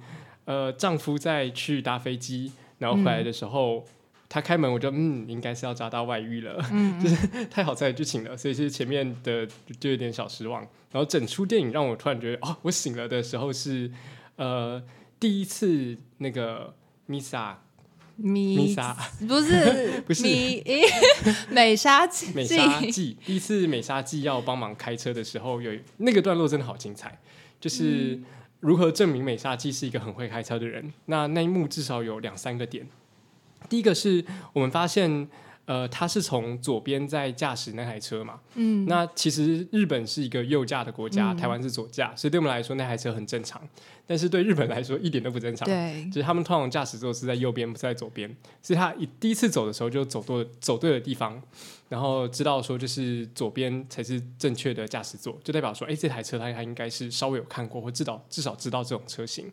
呃丈夫在去搭飞机，然后回来的时候。嗯，他开门我就嗯应该是要抓到外遇了，嗯嗯就是太好猜的剧情了，所以其实前面的就有点小失望。然后整出电影让我突然觉得哦，我醒了的时候是呃第一次那个米莎米莎不是不是米美莎季美莎季第一次美莎季要帮忙开车的时候，有那个段落真的好精彩，就是如何证明美莎季是一个很会开车的人。那那一幕至少有两三个点。第一个是我们发现呃，他是从左边在驾驶那台车嘛，嗯，那其实日本是一个右驾的国家，嗯，台湾是左驾，所以对我们来说那台车很正常，但是对日本来说一点都不正常，对，就是他们通常驾驶座是在右边不是在左边，所以他第一次走的时候就走对走对的地方，然后知道说就是左边才是正确的驾驶座，就代表说哎，这台车他应该是稍微有看过或至少至少知道这种车型。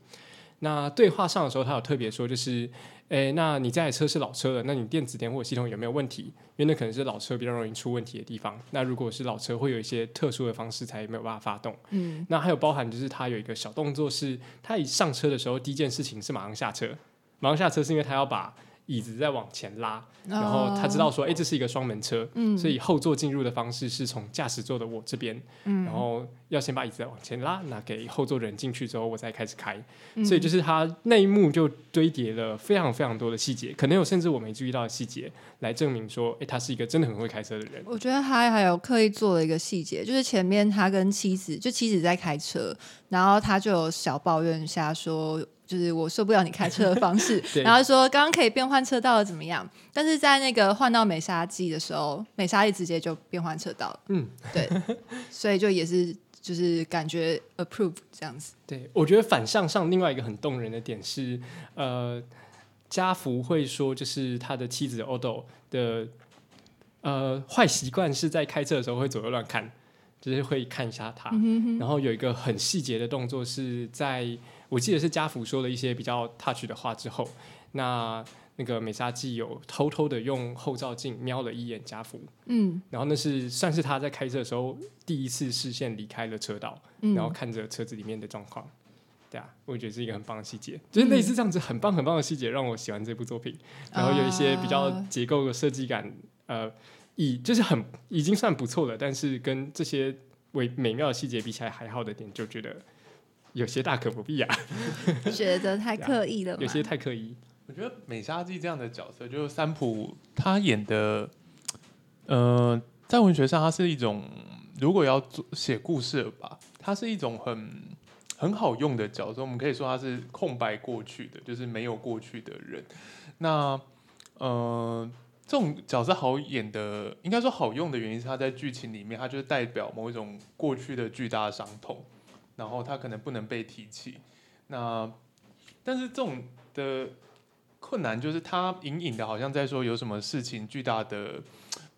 那对话上的时候他有特别说就是诶，那你这台车是老车了，那你电子点火系统有没有问题，因为那可能是老车比较容易出问题的地方，那如果是老车会有一些特殊的方式才没有办法发动，嗯，那还有包含就是他有一个小动作是他一上车的时候第一件事情是马上下车，马上下车是因为他要把椅子再往前拉，然后他知道说哎，这是一个双门车，嗯，所以后座进入的方式是从驾驶座的我这边，嗯，然后要先把椅子往前拉，拿给后座的人进去之后我再开始开，嗯，所以就是他那一幕就堆叠了非常非常多的细节，可能有甚至我没注意到的细节来证明说哎，他是一个真的很会开车的人。我觉得他还有刻意做了一个细节，就是前面他跟妻子就妻子在开车，然后他就有小抱怨一下说就是我受不了你开车的方式然后说刚刚可以变换车道了怎么样，但是在那个换到美沙季的时候美沙季直接就变换车道了，嗯，对所以就也是就是感觉 approve 这样子。对，我觉得反向上另外一个很动人的点是呃，家福会说就是他的妻子 Odo 的呃坏习惯是在开车的时候会左右乱看，就是会看一下他，嗯，哼哼然后有一个很细节的动作是在我记得是家福说了一些比较 touch 的话之后，那那个美沙纪有偷偷的用后照镜瞄了一眼家福，嗯，然后那是算是他在开车的时候第一次视线离开了车道，嗯，然后看着车子里面的状况。对啊，我觉得是一个很棒的细节，就是类似这样子很棒很棒的细节让我喜欢这部作品，然后有一些比较结构的设计感，呃，以就是很已经算不错了，但是跟这些美妙的细节比起来还好的点就觉得有些大可不必啊觉得太刻意了嘛，有些太刻意。我觉得美沙纪这样的角色就是三浦他演的呃，在文学上他是一种如果要写故事吧，他是一种很很好用的角色，我们可以说他是空白过去的，就是没有过去的人。那呃，这种角色好演的应该说好用的原因是他在剧情里面他就是代表某一种过去的巨大的伤痛，然后他可能不能被提起。那但是这种的困难就是他隐隐的好像在说有什么事情巨大的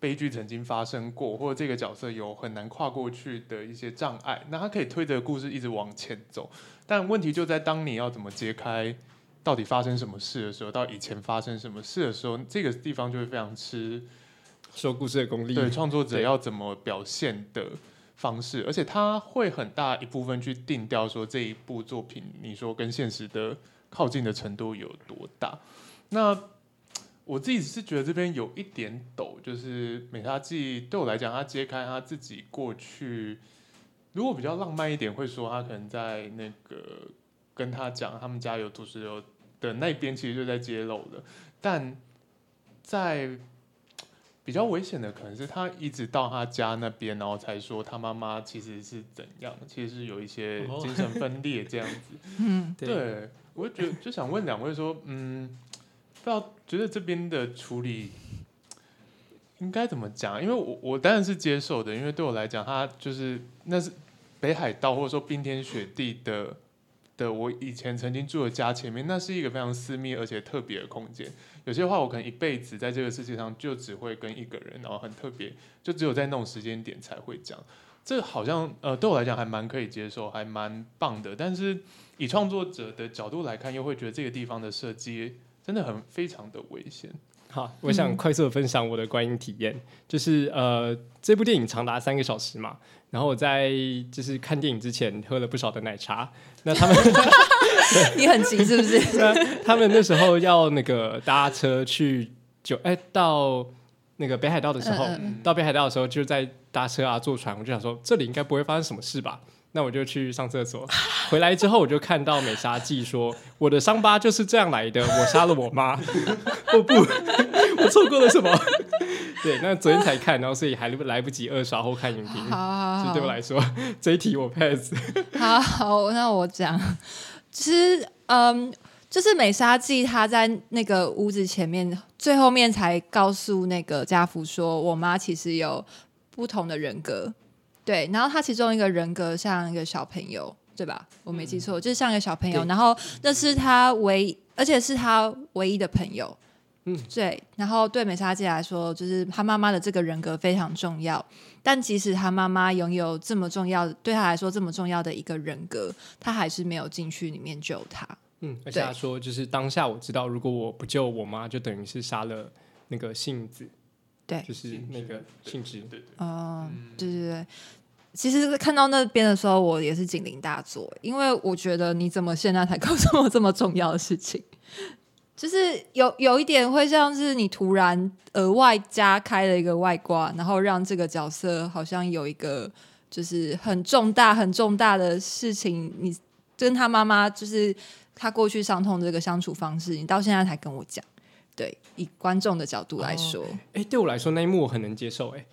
悲剧曾经发生过，或者这个角色有很难跨过去的一些障碍，那他可以推着故事一直往前走，但问题就在当你要怎么揭开到底发生什么事的时候，到以前发生什么事的时候，这个地方就会非常吃说故事的功力，对创作者要怎么表现的方式，而且它会很大一部分去定调说这一部作品你说跟现实的靠近的程度有多大。那我自己是觉得这边有一点抖，就是美沙纪对我来讲他揭开他自己过去，如果比较浪漫一点会说他可能在那个跟他讲他们家有土石流的那边其实就在揭露了，但在比较危险的可能是他一直到他家那边然后才说他妈妈其实是怎样，其实是有一些精神分裂这样子嗯，对，我觉得就想问两位说嗯，不知道觉得这边的处理应该怎么讲，因为 我, 我当然是接受的，因为对我来讲他就是那是北海道或者说冰天雪地的的我以前曾经住的家前面，那是一个非常私密而且特别的空间。有些话我可能一辈子在这个世界上就只会跟一个人，然后很特别，就只有在那种时间点才会讲。这好像呃对我来讲还蛮可以接受，还蛮棒的。但是以创作者的角度来看，又会觉得这个地方的设计真的很非常的危险。好，我想快速的分享我的观影体验，嗯、就是呃，这部电影长达三个小时嘛，然后我在就是看电影之前喝了不少的奶茶。那他们你很急是不是？他们那时候要那个搭车去九哎到那个北海道的时候，嗯嗯到北海道的时候就在搭车啊坐船，我就想说这里应该不会发生什么事吧。那我就去上厕所，回来之后我就看到美沙纪说我的伤疤就是这样来的，我杀了我妈我不我错过了什么对，那昨天才看，然后所以还来不及二刷后看影评，所以对我来说这一题我 pass 好好，那我讲其实嗯就是美沙纪他在那个屋子前面最后面才告诉那个家福说我妈其实有不同的人格，对，然后他其中一个人格像一个小朋友，对吧？我没记错，嗯、就是像一个小朋友。然后那是他唯一，而且是他唯一的朋友。嗯，对。然后对美沙纪来说，就是他妈妈的这个人格非常重要。但即使他妈妈拥有这么重要，对他来说这么重要的一个人格，他还是没有进去里面救他。嗯，而且他说，就是当下我知道，如果我不救我妈，就等于是杀了那个杏子。对，就是那个性质。哦，对对对，其实看到那边的时候，我也是警铃大作，因为我觉得你怎么现在才告诉我这么重要的事情？就是有有一点会像是你突然额外加开了一个外挂，然后让这个角色好像有一个就是很重大、很重大的事情，你跟他妈妈就是他过去伤痛这个相处方式，你到现在才跟我讲。对，以观众的角度来说，哎、哦，对我来说那一幕我很能接受，哎，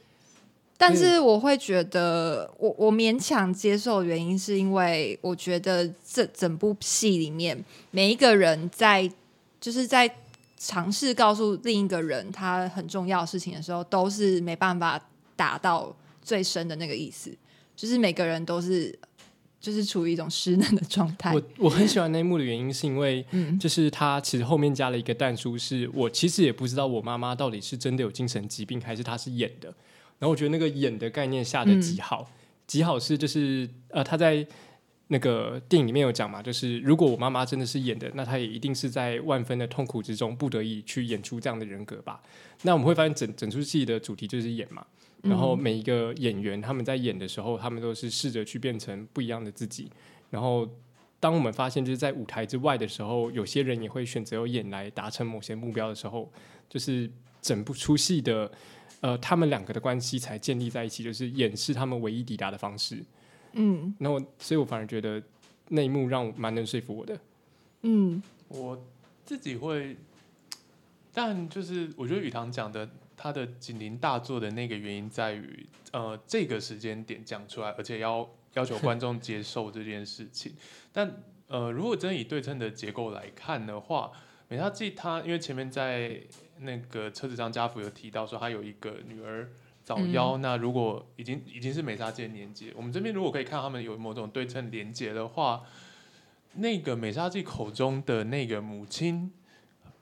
但是我会觉得我我勉强接受的原因是因为我觉得这整部戏里面每一个人在就是在尝试告诉另一个人他很重要的事情的时候，都是没办法达到最深的那个意思，就是每个人都是。就是处于一种失能的状态。我我很喜欢那一幕的原因是因为，就是他其实后面加了一个淡书，是我其实也不知道我妈妈到底是真的有精神疾病还是她是演的。然后我觉得那个演的概念下的极好，极、嗯、好是就是呃他在那个电影里面有讲嘛，就是如果我妈妈真的是演的，那她也一定是在万分的痛苦之中不得已去演出这样的人格吧。那我们会发现整整出戏的主题就是演嘛。然后每一个演员他们在演的时候，他们都是试着去变成不一样的自己。然后当我们发现就是在舞台之外的时候，有些人也会选择演来达成某些目标的时候，就是整部出戏的呃，他们两个的关系才建立在一起，就是演是他们唯一抵达的方式。嗯，那我所以我反而觉得那一幕让我蛮能说服我的。嗯，我自己会，但就是我觉得宇堂讲的。他的警铃大作的那个原因在于，呃，这个时间点讲出来，而且要要求观众接受这件事情。但呃，如果真的以对称的结构来看的话，美沙纪他因为前面在那个车子上，家福有提到说他有一个女儿早夭，嗯、那如果已经已经是美沙纪的年纪，我们这边如果可以看到他们有某种对称连结的话，那个美沙纪口中的那个母亲，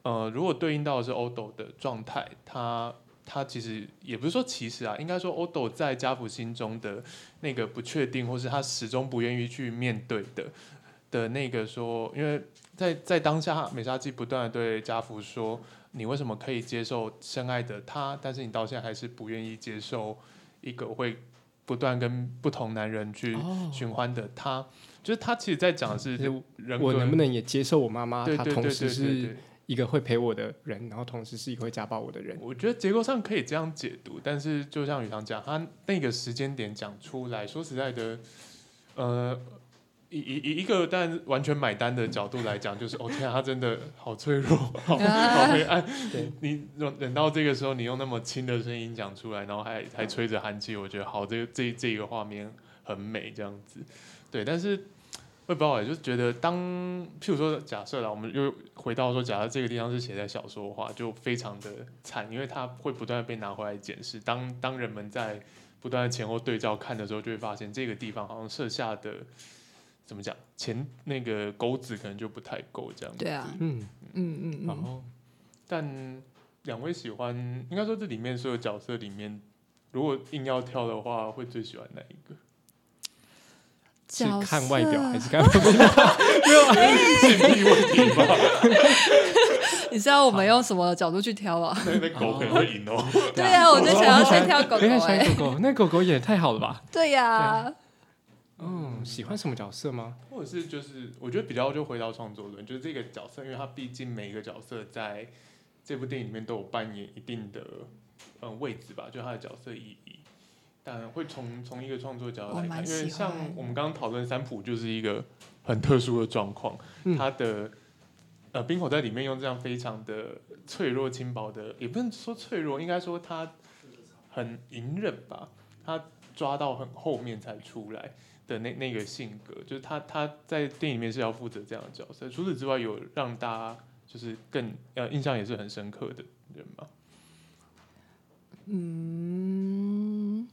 呃，如果对应到的是欧斗的状态，他。他其实也不是说其实啊，应该说欧斗在家福心中的那个不确定，或是他始终不愿意去面对的的那个说，因为在在当下，美沙纪不断的对家福说：“你为什么可以接受深爱的他，但是你到现在还是不愿意接受一个会不断跟不同男人去循环的他？”哦、就是他其实在讲的是人格，我能不能也接受我妈妈？她同时是。一个会陪我的人，然后同时是一个会家暴我的人。我觉得结构上可以这样解读，但是就像宇堂讲，他那个时间点讲出来，说实在的，呃，以以一个但完全买单的角度来讲，就是哦天啊，他真的好脆弱，好黑暗。你忍到这个时候，你用那么轻的声音讲出来，然后还还吹着寒气，我觉得好，这这这个画面很美，这样子。对，但是。会不好，就觉得当譬如说假设啦，我们又回到说，假设这个地方是写在小说的话，就非常的惨，因为它会不断的被拿回来检视。当当人们在不断的前后对照看的时候，就会发现这个地方好像设下的怎么讲，前那个钩子可能就不太够这样子。对啊，嗯嗯嗯。然后，但两位喜欢，应该说这里面所有角色里面，如果硬要挑的话，会最喜欢哪一个？是看外表还是看外表？没有，是性癖问题吧？你知道我们用什么角度去挑啊？那那狗可能会赢哦。对啊，我就想要先挑狗狗、欸。哎，狗狗，那狗狗也太好了吧？对呀、啊。嗯，喜欢什么角色吗？或者是就是，我觉得比较就回到创作论，就是这个角色，因为他毕竟每一个角色在这部电影里面都有扮演一定的嗯位置吧，就他的角色意义。但会从从一个创作角度来看，因为像我们刚刚讨论三浦就是一个很特殊的状况，嗯、他的呃冰火在里面用这样非常的脆弱轻薄的，也不能说脆弱，应该说他很隐忍吧，他抓到很后面才出来。的 那, 那个性格，就是 他, 他在电影里面是要负责这样的角色。除此之外，有让大家就是更、呃、印象也是很深刻的人吗？嗯，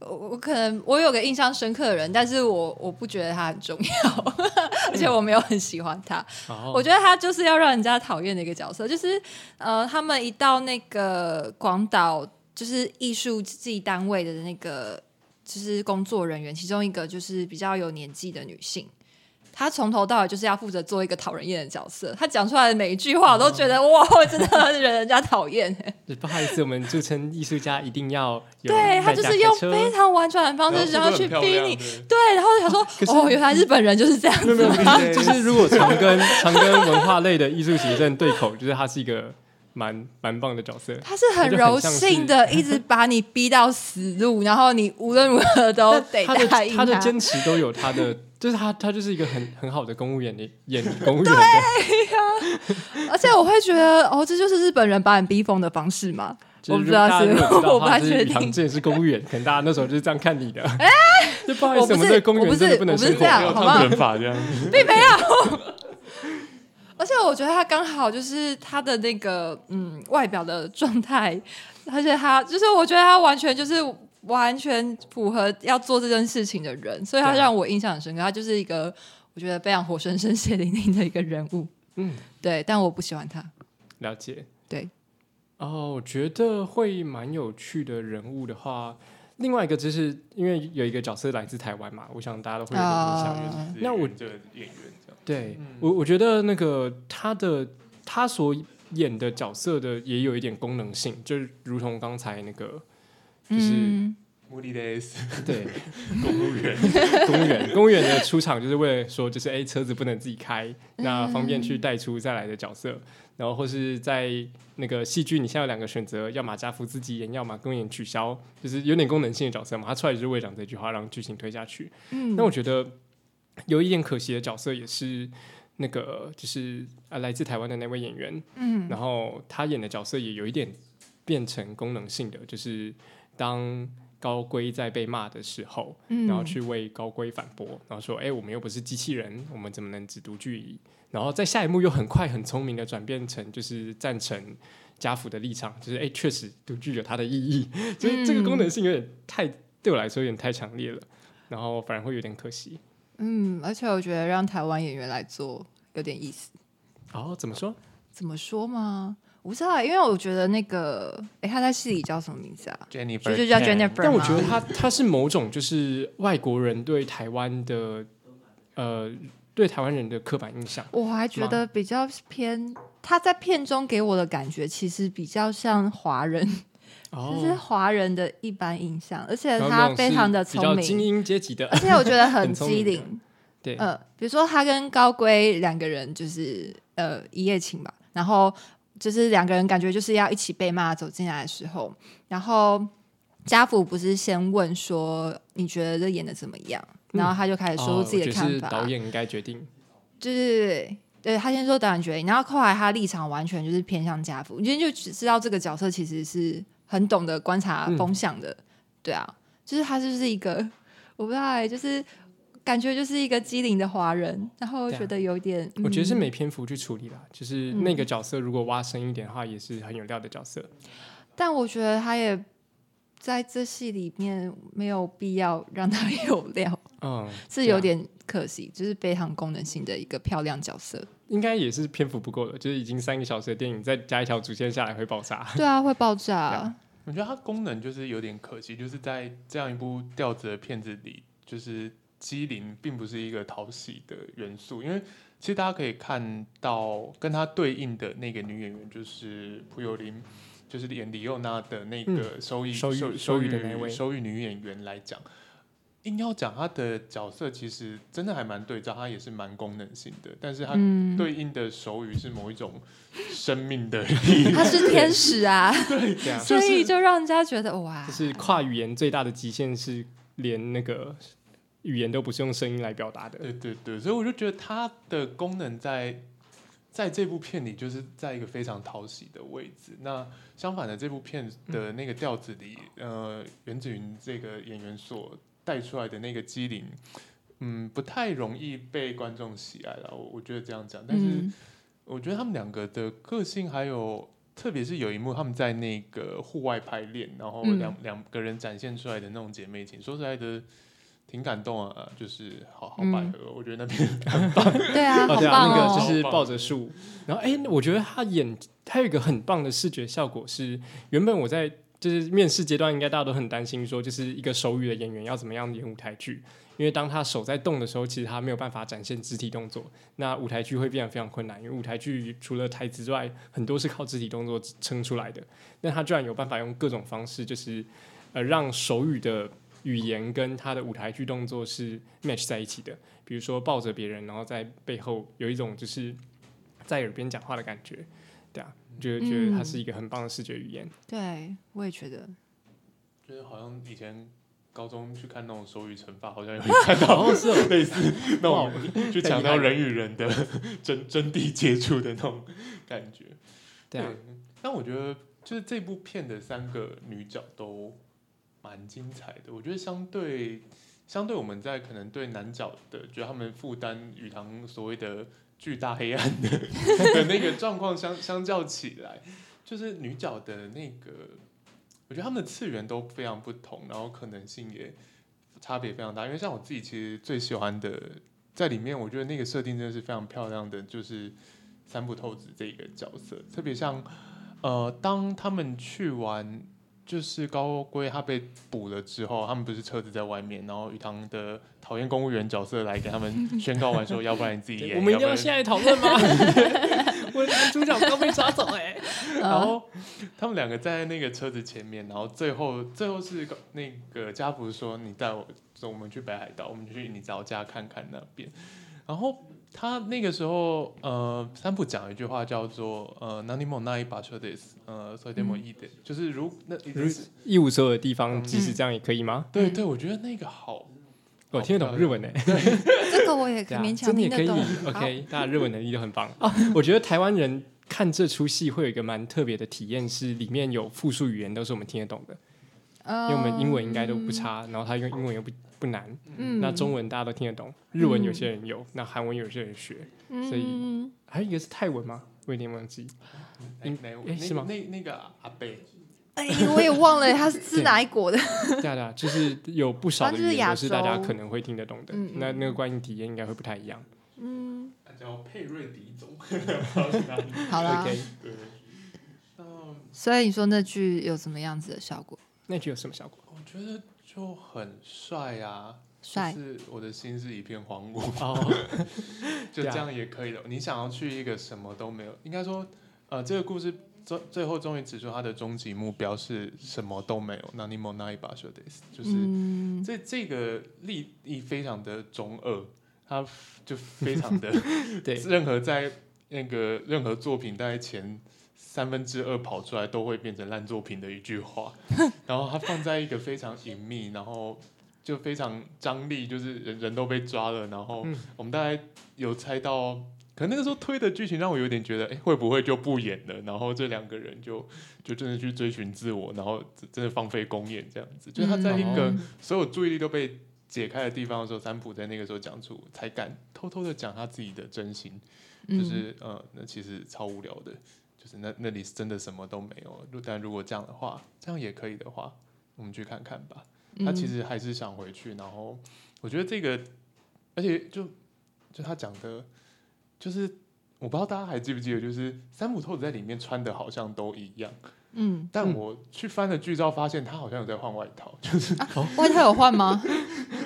我，我可能我有个印象深刻的人，但是我我不觉得他很重要，而且我没有很喜欢他。嗯、我觉得他就是要让人家讨厌的一个角色，就是呃，他们一到那个广岛，就是艺术祭单位的那个。就是工作人员，其中一个就是比较有年纪的女性，她从头到尾就是要负责做一个讨人厌的角色。她讲出来的每一句话，我都觉得、哦、哇，真的惹人家讨厌。不好意思，我们著称艺术家一定要有人对他就是用非常婉转的方式，然后去逼你。对，然后想说、啊、哦，原来日本人就是这样子吗？就是如果常跟常跟文化类的艺术行政对口，就是他是一个。蛮蛮棒的角色，他是很柔性的，一直把你逼到死路，然后你无论如何都得答应他。他的坚持都有他的，就是他他就是一个很很好的公务员的演公务员的。对呀、啊，而且我会觉得，哦，这就是日本人把你逼疯的方式嘛。我不知道是，我不太确定。杨健是公务员，可能大家那时候就是这样看你的。哎、欸，不好意思，我们对公务员真的不能生活，要他们法这样，并没有。而且我觉得他刚好就是他的那个嗯外表的状态，而且他就是我觉得他完全就是完全符合要做这件事情的人，所以他让我印象很深刻。他就是一个我觉得非常活生生、血淋淋的一个人物。嗯，对，但我不喜欢他。了解。对。哦，我觉得会蛮有趣的人物的话。另外一个就是因为有一个角色来自台湾嘛，我想大家都会有印象。呃、那我这个演员这样，对、嗯、我我觉得那个他的他所演的角色的也有一点功能性，就如同刚才那个就是目的的，对，公务员，公务员，公务员的出场就是为了说，就是哎、欸、车子不能自己开，那方便去带出再来的角色。然后或是在那个戏剧，你现在有两个选择，要么家父自己演，要么公演取消，就是有点功能性的角色嘛。他出来就是为了讲这句话，让剧情推下去。嗯，那我觉得有一点可惜的角色也是那个，就是、啊、来自台湾的那位演员，嗯，然后他演的角色也有一点变成功能性的，就是当高龟在被骂的时候，嗯，然后去为高龟反驳，然后说：“哎、欸，我们又不是机器人，我们怎么能只独具一？”然后在下一幕又很快很聪明的转变成就是赞成家父的立场，就是哎，确实独具有它的意义，所以这个功能性有点太、嗯、对我来说有点太强烈了，然后反而会有点可惜。嗯，而且我觉得让台湾演员来做有点意思。哦，怎么说？怎么说吗？我不知道，因为我觉得那个哎，他在戏里叫什么名字啊 ？Jennifer， 就叫 Jennifer。但我觉得他他是某种就是外国人对台湾的呃。对台湾人的刻板印象，我还觉得比较偏他在片中给我的感觉其实比较像华人、哦、就是华人的一般印象，而且他非常的聪明，比较精英阶级的，而且我觉得很机灵。对、呃，比如说他跟高龟两个人就是呃一夜情吧，然后就是两个人感觉就是要一起被骂走进来的时候，然后家父不是先问说你觉得这演的怎么样，然后他就开始说出自己的看法。嗯哦、我觉得是导演应该决定，就是对他先说导演决定，然后后来他立场完全就是偏向家父，因为就知道这个角色其实是很懂得观察风向的，嗯、对啊，就是他就是一个我不知道、欸，就是感觉就是一个机灵的华人，然后觉得有点、啊嗯，我觉得是没篇幅去处理啦，就是那个角色如果挖深一点的话，也是很有料的角色，嗯、但我觉得他也在这戏里面没有必要让他有料。嗯，是有点可惜，就是非常功能性的一个漂亮角色，应该也是篇幅不够的，就是已经三个小时的电影再加一条主线下来会爆炸。对啊，会爆炸。我觉得它功能就是有点可惜，就是在这样一部调子的片子里，就是机灵并不是一个讨喜的元素，因为其实大家可以看到跟他对应的那个女演员就是朴有琳，就是演李幼娜的那个收益、嗯、收益收益的那位收益女演员来讲，硬要讲她的角色其实真的还蛮对照，她也是蛮功能性的，但是她对应的手语是某一种生命的力量，她是天使啊对，所以就让人家觉得哇，就是跨语言最大的极限是连那个语言都不是用声音来表达的。对对对，所以我就觉得它的功能在在这部片里就是在一个非常讨喜的位置。那相反的，这部片的那个调子里、嗯、呃，袁子云这个演员所带出来的那个机灵，嗯，不太容易被观众喜爱啦，我我觉得这样讲。但是我觉得他们两个的个性还有。特别是有一幕，他们在那个户外排练，然后两两、嗯、个人展现出来的那种姐妹情，说实在的，挺感动啊！就是好好百合、嗯，我觉得那边很棒，对啊，好棒哦！那个就是抱着树，然后哎、欸，我觉得他演他有一个很棒的视觉效果是，原本我在就是面试阶段，应该大家都很担心说，就是一个手语的演员要怎么样演舞台剧。因为当他手在动的时候，其实他没有办法展现肢体动作，那舞台剧会变得非常困难，因为舞台剧除了台词之外，很多是靠肢体动作撑出来的。那他居然有办法用各种方式，就是呃让手语的语言跟他的舞台剧动作是 match 在一起的。比如说抱着别人，然后在背后有一种就是在耳边讲话的感觉，对啊，就觉得他是一个很棒的视觉语言。嗯、对，我也觉得，就是好像以前。高中去看那种手语惩罚，好像有看到类似那种去强调人与人的真真谛接触的那种感觉。对，但我觉得就是这部片的三个女角都蛮精彩的。我觉得相对相对我们在可能对男角的，觉得他们负担与堂所谓的巨大黑暗 的, 的那个状况相相较起来，就是女角的那个。我觉得他们的次元都非常不同，然后可能性也差别非常大。因为像我自己其实最喜欢的在里面，我觉得那个设定真的是非常漂亮的，就是三浦透子这个角色。特别像呃，当他们去玩，就是高龟他被捕了之后，他们不是车子在外面，然后鱼堂的讨厌公务员角色来给他们宣告完说，要不然你自己演。我们一定要现在讨论吗？我的男主角刚被抓走哎、欸，然后他们两个在那个车子前面，然后最后最后是那个家福说：“你带我，我们去北海道，我们去你老家看看那边。”然后他那个时候呃，三浦讲一句话叫做呃，何もない場所です，呃，それでもいいです，就是如那一无所有的地方，即使这样也可以吗？嗯、对对，我觉得那个好。我、哦、听得懂日文呢、欸，这个我也勉强听得懂。OK， 大家日文能力都很棒。哦、我觉得台湾人看这出戏会有一个蛮特别的体验，是里面有复数语言都是我们听得懂的，嗯、因为我们英文应该都不差，然后他用英文又 不, 不难、嗯。那中文大家都听得懂，日文有些人有，嗯、那韩文有些人学，所以、嗯、还有一个是泰文吗？我有点忘记，嗯、欸、是吗？那那个阿贝。哎，我也忘了他是哪一国的对对啊，就是有不少的语言是大家可能会听得懂的、嗯、那那个观影体验应该会不太一样。嗯，叫佩瑞迪总好啦、okay、对，所以你说那句有什么样子的效果？那句有什么效果？我觉得就很帅啊，帅，就是我的心是一片荒芜就这样也可以了。你想要去一个什么都没有，应该说呃，这个故事最后终于指出他的终极目标是什么都没有，何もない場所です，就是、嗯、这这个立意非常的中二，他就非常的对，任何在那个任何作品大概前三分之二跑出来都会变成烂作品的一句话，然后他放在一个非常隐秘，然后就非常张力，就是人人都被抓了，然后我们大概有猜到。可能那个时候推的剧情让我有点觉得，哎、欸，会不会就不演了？然后这两个人就就真的去追寻自我，然后真的放飞公演这样子。就是他在一个所有注意力都被解开的地方的时候，三浦在那个时候讲出，才敢偷偷的讲他自己的真心，就是、嗯、呃，那其实超无聊的，就是那那里真的什么都没有。但如果这样的话，这样也可以的话，我们去看看吧。他其实还是想回去，然后我觉得这个，而且就就他讲的，就是我不知道大家还记不记得，就是三浦透子在里面穿的好像都一样，嗯，但我去翻了剧照，发现他好像有在换外套，就是、啊哦、外套有换吗？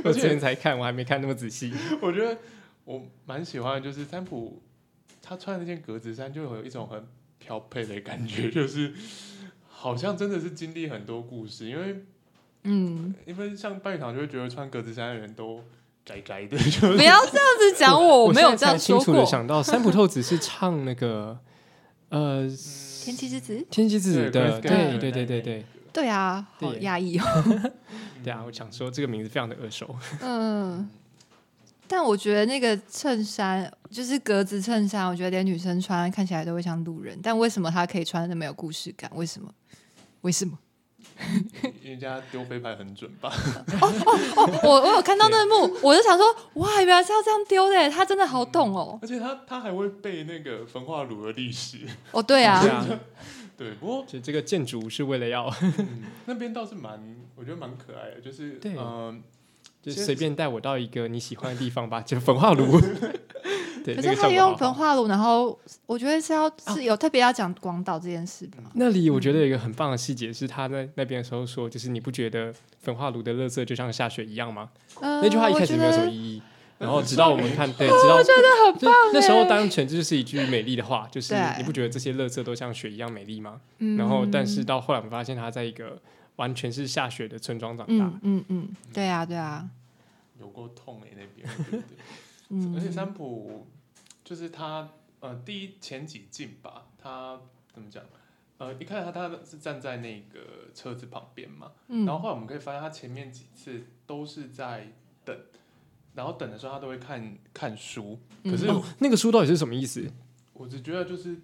我之前才看，我还没看那么仔细。我觉得我蛮喜欢的，就是三浦他穿那件格子衫，就有一种很飘配的感觉，就是好像真的是经历很多故事，因为。嗯，因为像半月堂就会觉得穿格子衫的人都宅宅的，就是、不要这样子讲我，我没有这样说过。我现在才清楚的想到，三浦透子是唱那个呃《天气之子》，《天气之子》的，对对对对对，对啊，好压抑哦。对啊，我想说这个名字非常的耳熟。嗯，但我觉得那个衬衫就是格子衬衫，我觉得连女生穿看起来都会像路人，但为什么她可以穿那么有故事感？为什么？为什么？人家丢飞盘很准吧、哦哦哦、我, 我有看到那幕，我就想说哇原来是要这样丢的，他真的好懂哦、嗯、而且 他, 他还会背那个焚化炉的历史哦，对啊对，不过这个建筑是为了要、嗯、那边倒是蛮我觉得蛮可爱的，就是对、呃、就随便带我到一个你喜欢的地方吧，就焚化炉可是他用焚化炉，然后我觉得是要是有特别要讲广岛这件事吧、啊。那里我觉得有一个很棒的细节是，他在那边的时候说，就是你不觉得焚化炉的垃圾就像下雪一样吗？呃、那句话一开始没有什么意义，然后直到我们看，对，直到我觉得很棒。那时候单纯就是一句美丽的话，就是你不觉得这些垃圾都像雪一样美丽吗？然后，但是到后来我们发现，他在一个完全是下雪的村庄长大。嗯嗯嗯，对啊对啊，有够痛哎、欸、那边。而且三浦就是他呃第一前几进吧，他怎么讲呃一开始他他是站在那个车子旁边嘛、嗯、然后后来我们可以发现他前面几次都是在等，然后等的时候他都会看看书，可是、嗯哦、那个书到底是什么意思？我只觉得就是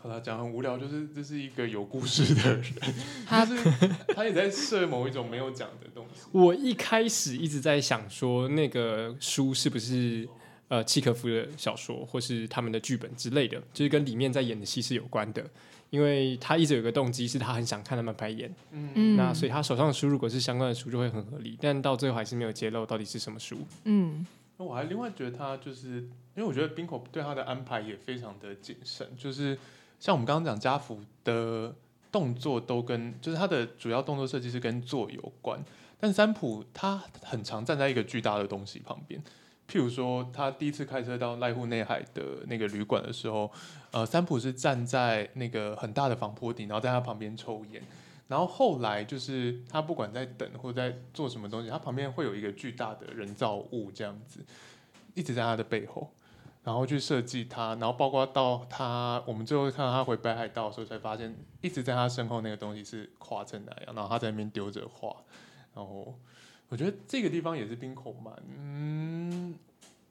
好了，讲很无聊，就是这是一个有故事的人，就是他也在设某一种没有讲的东西。我一开始一直在想说，那个书是不是呃契诃夫的小说，或是他们的剧本之类的，就是跟里面在演的戏是有关的。因为他一直有一个动机，是他很想看他们排演，嗯，那所以他手上的书如果是相关的书，就会很合理。但到最后还是没有揭露到底是什么书。嗯，那我还另外觉得他就是，因为我觉得冰口对他的安排也非常的谨慎，就是。像我们刚刚讲家福的动作都跟就是他的主要动作设计是跟坐有关，但三浦他很常站在一个巨大的东西旁边，譬如说他第一次开车到濑户内海的那个旅馆的时候，呃，三浦是站在那个很大的防波堤，然后在他旁边抽烟，然后后来就是他不管在等或在做什么东西，他旁边会有一个巨大的人造物这样子一直在他的背后，然后去设计他，然后包括到他，我们最后看到他回北海道的时候，才发现一直在他身后那个东西是画成那样，然后他在那边丢着画，然后我觉得这个地方也是冰口蛮，嗯，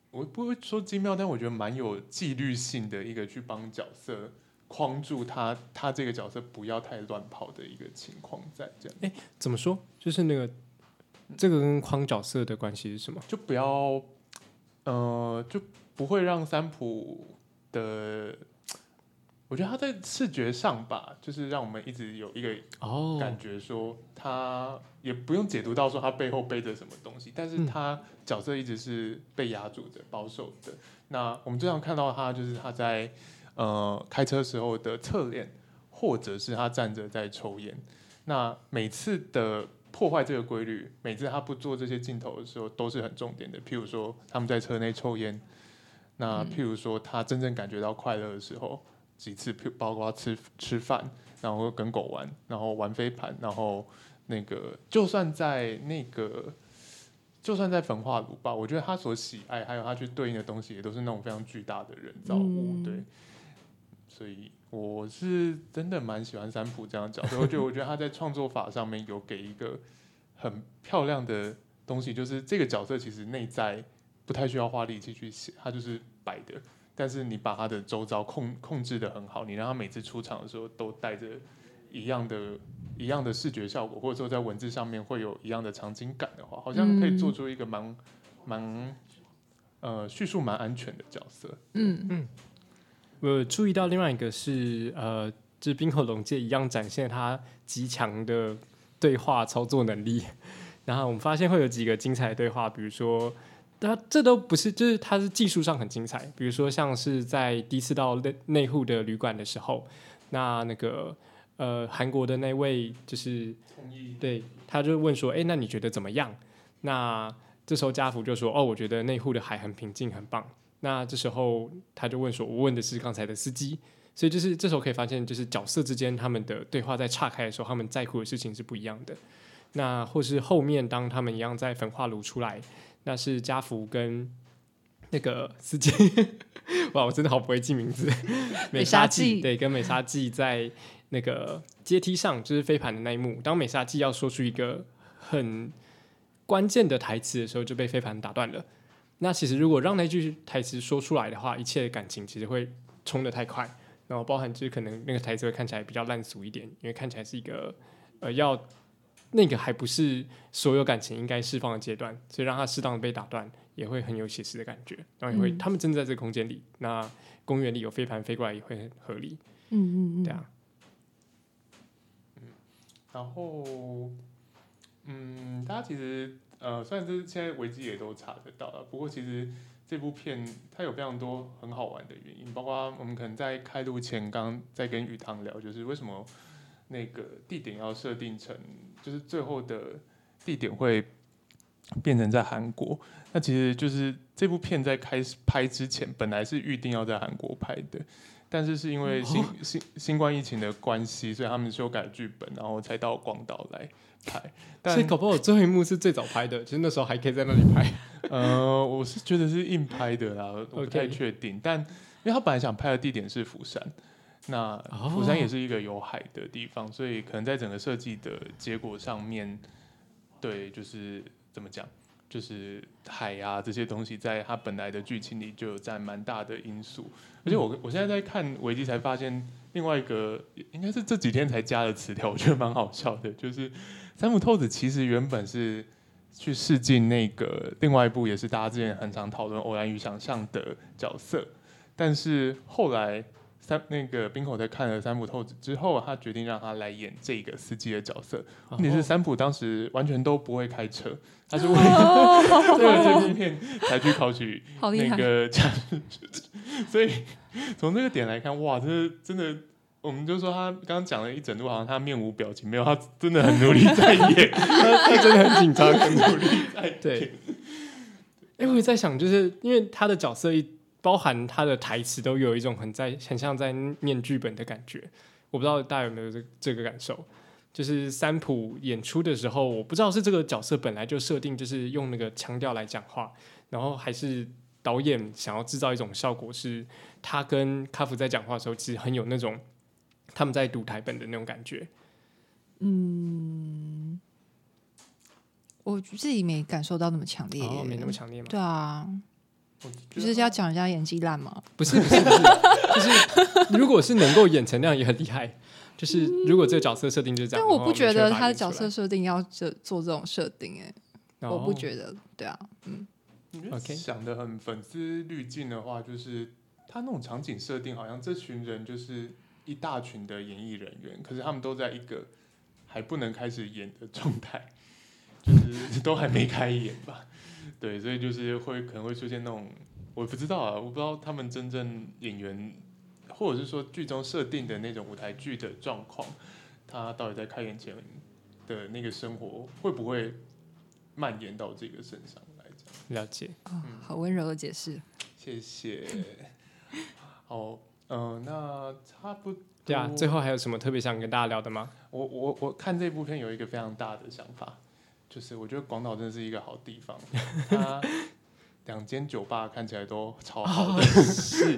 我不会说精妙，但我觉得蛮有纪律性的一个去帮角色框住他，他这个角色不要太乱跑的一个情况在这样。哎，怎么说？就是那个这个跟框角色的关系是什么？就不要，呃，就。不会让三浦的，我觉得他在视觉上吧，就是让我们一直有一个感觉说他也不用解读到说他背后背着什么东西，但是他角色一直是被压住的、保守的。那我们经常看到他就是他在呃开车时候的侧脸，或者是他站着在抽烟。那每次的。破坏这个规律，每次他不做这些镜头的时候都是很重点的。譬如说他们在车内抽烟，那譬如说他真正感觉到快乐的时候，几次包括吃吃饭，然后跟狗玩，然后玩飞盘，然后那个就算在那个就算在焚化炉吧，我觉得他所喜爱还有他去对应的东西，也都是那种非常巨大的人造物，嗯、对，所以。我是真的蛮喜欢三浦这样讲，所以我觉得，我觉得他在创作法上面有给一个很漂亮的东西，就是这个角色其实内在不太需要花力气去写，他就是摆的，但是你把他的周遭控控制得很好，你让他每次出场的时候都带着一样的、一样的视觉效果，或者说在文字上面会有一样的场景感的话，好像可以做出一个蛮蛮呃叙述蛮安全的角色。嗯嗯。我注意到另外一个是，呃，就是冰口龙介一样展现他极强的对话操作能力。然后我们发现会有几个精彩的对话，比如说这都不是，就是它是技术上很精彩，比如说像是在第一次到内户的旅馆的时候，那那个呃韩国的那位就是对他就问说，哎，那你觉得怎么样？那这时候家福就说，哦，我觉得内户的海很平静，很棒。那这时候他就问说，我问的是刚才的司机。所以就是这时候可以发现，就是角色之间他们的对话在岔开的时候，他们在乎的事情是不一样的。那或是后面当他们一样在焚化炉出来，那是家福跟那个司机哇，我真的好不会记名字，美沙纪，对，跟美沙纪在那个阶梯上，就是飞盘的那一幕，当美沙纪要说出一个很关键的台词的时候，就被飞盘打断了。那其实如果让那句台词说出来的话，一切的感情其实会冲得太快，然后包含就是可能那个台词会看起来比较烂俗一点，因为看起来是一个呃要那个还不是所有感情应该释放的阶段，所以让它适当的被打断也会很有写实的感觉，然后也会、嗯、他们真的在这个空间里，那公园里有飞盘飞过来也会很合理。嗯嗯嗯，对啊。嗯，然后嗯，大家其实呃虽然这现在维基也都查得到了，不过其实这部片它有非常多很好玩的原因，包括我们可能在开录前刚在跟宇堂聊，就是为什么那个地点要设定成，就是最后的地点会变成在韩国。那其实就是这部片在开始拍之前，本来是预定要在韩国拍的，但是是因为新、哦、新新冠疫情的关系，所以他们修改剧本，然后才到广岛来拍。但所以搞不好最后一幕是最早拍的，就是那时候还可以在那里拍。呃，我是觉得是硬拍的啦，我不太确定。Okay. 但因为他本来想拍的地点是釜山，那釜山也是一个有海的地方， oh. 所以可能在整个设计的结果上面，对，就是怎么讲，就是海啊这些东西，在他本来的剧情里就有占蛮大的因素。而且我我现在在看维基才发现另外一个，应该是这几天才加的词条，我觉得蛮好笑的，就是三浦透子其实原本是去试镜那个另外一部也是大家之前很常讨论《偶然与想象》的角色，但是后来三那个冰口在看了三浦透子之后，他决定让他来演这个司机的角色。问题是三浦当时完全都不会开车，他是为了这部片才去考取那个驾驶，所以从这个点来看，哇，这真的。我们就说他刚刚讲了一整路，好像他面无表情，没有，他真的很努力在演，他, 他真的很紧张，很努力在演。对，哎，我也在想，就是因为他的角色一包含他的台词，都有一种很在很像在念剧本的感觉。我不知道大家有没有这这个感受？就是三浦演出的时候，我不知道是这个角色本来就设定就是用那个腔调来讲话，然后还是导演想要制造一种效果，是他跟卡夫在讲话的时候，其实很有那种。他们在读台本的那种感觉。嗯，我自己没感受到那么强烈。哦，没那么强烈吗？对啊，就是要讲人家演技烂吗？不是不是不是，就是如果是能够演成那样也很厉害。就是如果这个角色设定就是这样，嗯，但我不觉得他的角色设定要做这种设定，哎，哦，我不觉得。对啊，嗯，你觉得想的很粉丝滤镜的话，就是他那种场景设定，好像这群人就是。一大群的演艺人员，可是他们都在一个还不能开始演的状态，就是都还没开演吧。对，所以就是会可能会出现那种，我不知道啊，我不知道他们真正演员，或者是说剧中设定的那种舞台剧的状况，他到底在开演前的那个生活会不会蔓延到这个身上来？了解，嗯，哦，好温柔的解释，谢谢。好。嗯，呃，那差不多。对啊，最后还有什么特别想跟大家聊的吗？我我我看这部片有一个非常大的想法，就是我觉得广岛真的是一个好地方，它两间酒吧看起来都超好的，哦，是，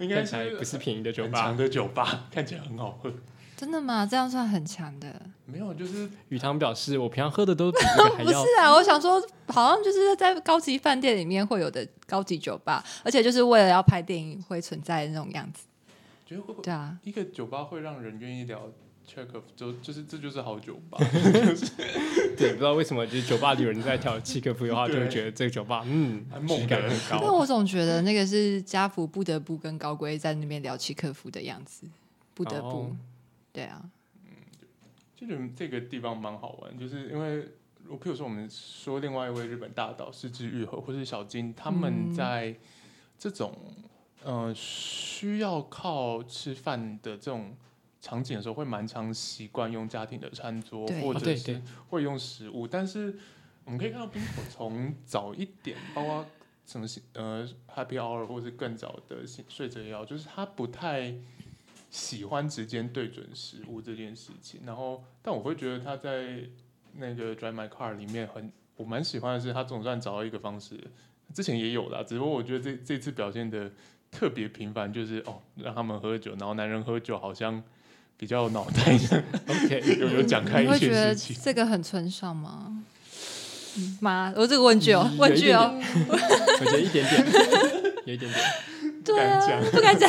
应该是不是便宜的酒吧，很强的酒吧，看起来很好喝。真的吗？这样算很强的？没有，就是宇堂表示，我平常喝的都比这个还要。不是啊，我想说，好像就是在高级饭店里面会有的高级酒吧，而且就是为了要拍电影会存在的那种样子。觉得会对啊，一个酒吧会让人愿意聊 Chekhov， 就就是这就是好酒吧。对，不知道为什么，就是酒吧里有人在跳契诃夫的话，就会觉得这个酒吧嗯，质感很高。但我总觉得那个是家福不得不跟高龟在那边聊契诃夫的样子，不得不。哦对啊，嗯，这个这个地方蛮好玩，就是因为我譬如说我们说另外一位日本大导是枝裕和或是小津，他们在这种、呃、需要靠吃饭的这种场景的时候，会蛮常习惯用家庭的餐桌，或者是会用食物。但是我们可以看到冰火从早一点，包括什么呃 Happy Hour 或是更早的睡着也好，就是他不太喜欢直接对准食物这件事情。然后，但我会觉得他在那个 Drive My Car 里面很，我蛮喜欢的是他总算找到一个方式，之前也有啦，只不过我觉得这这次表现的特别频繁，就是哦让他们喝酒，然后男人喝酒好像比较脑袋的OK 有有讲开一些事情。你会觉得这个很村上吗？妈，我这个问句哦，问句哦，我觉得一点点，有一点点，对啊，不敢讲。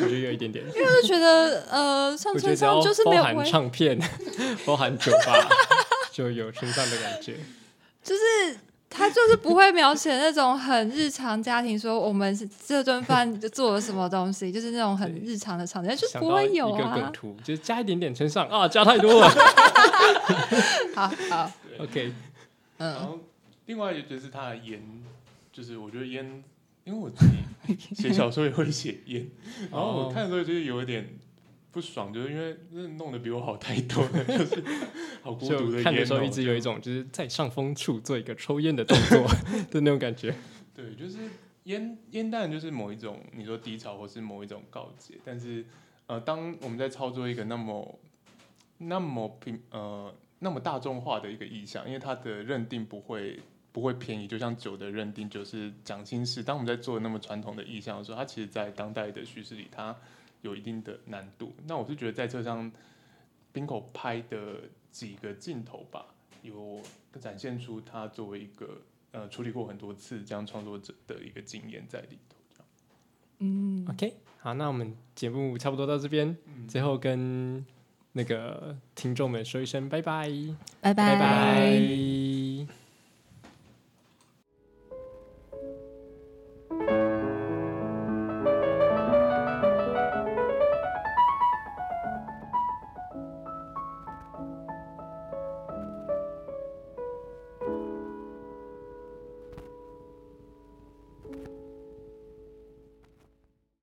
我觉得有一点点，因为我就觉得，呃，上村上就是没有包含唱片，包含酒吧，就有村上的感觉。就是他就是不会描写那种很日常家庭，说我们这顿饭做了什么东西，就是那种很日常的场景，就是不会有啊。想到一个梗图，就是加一点点村上啊，加太多了。好好 ，OK， 嗯，然后另外就是他的烟，就是我觉得烟。因为我自己写小说也会写烟，然后我看的时候就是有一点不爽，就是因为弄得比我好太多了，就是好孤独的烟。看的时候一直有一种就是在上风处做一个抽烟的动作的那种感觉。对，就是烟烟弹就是某一种你说低潮或是某一种告解，但是呃，当我们在操作一个那么那么平呃那么大众化的一个意象，因为它的认定不会。不会偏移，就像酒的认定就是讲心事。当我们在做那么传统的意象的时候，它其实在当代的叙事里，它有一定的难度。那我是觉得在这上冰口拍的几个镜头吧，有展现出他作为一个呃处理过很多次这样创作者的一个经验在里头。嗯 ，OK， 好，那我们节目差不多到这边，嗯、最后跟那个听众们说一声拜拜，拜拜拜拜。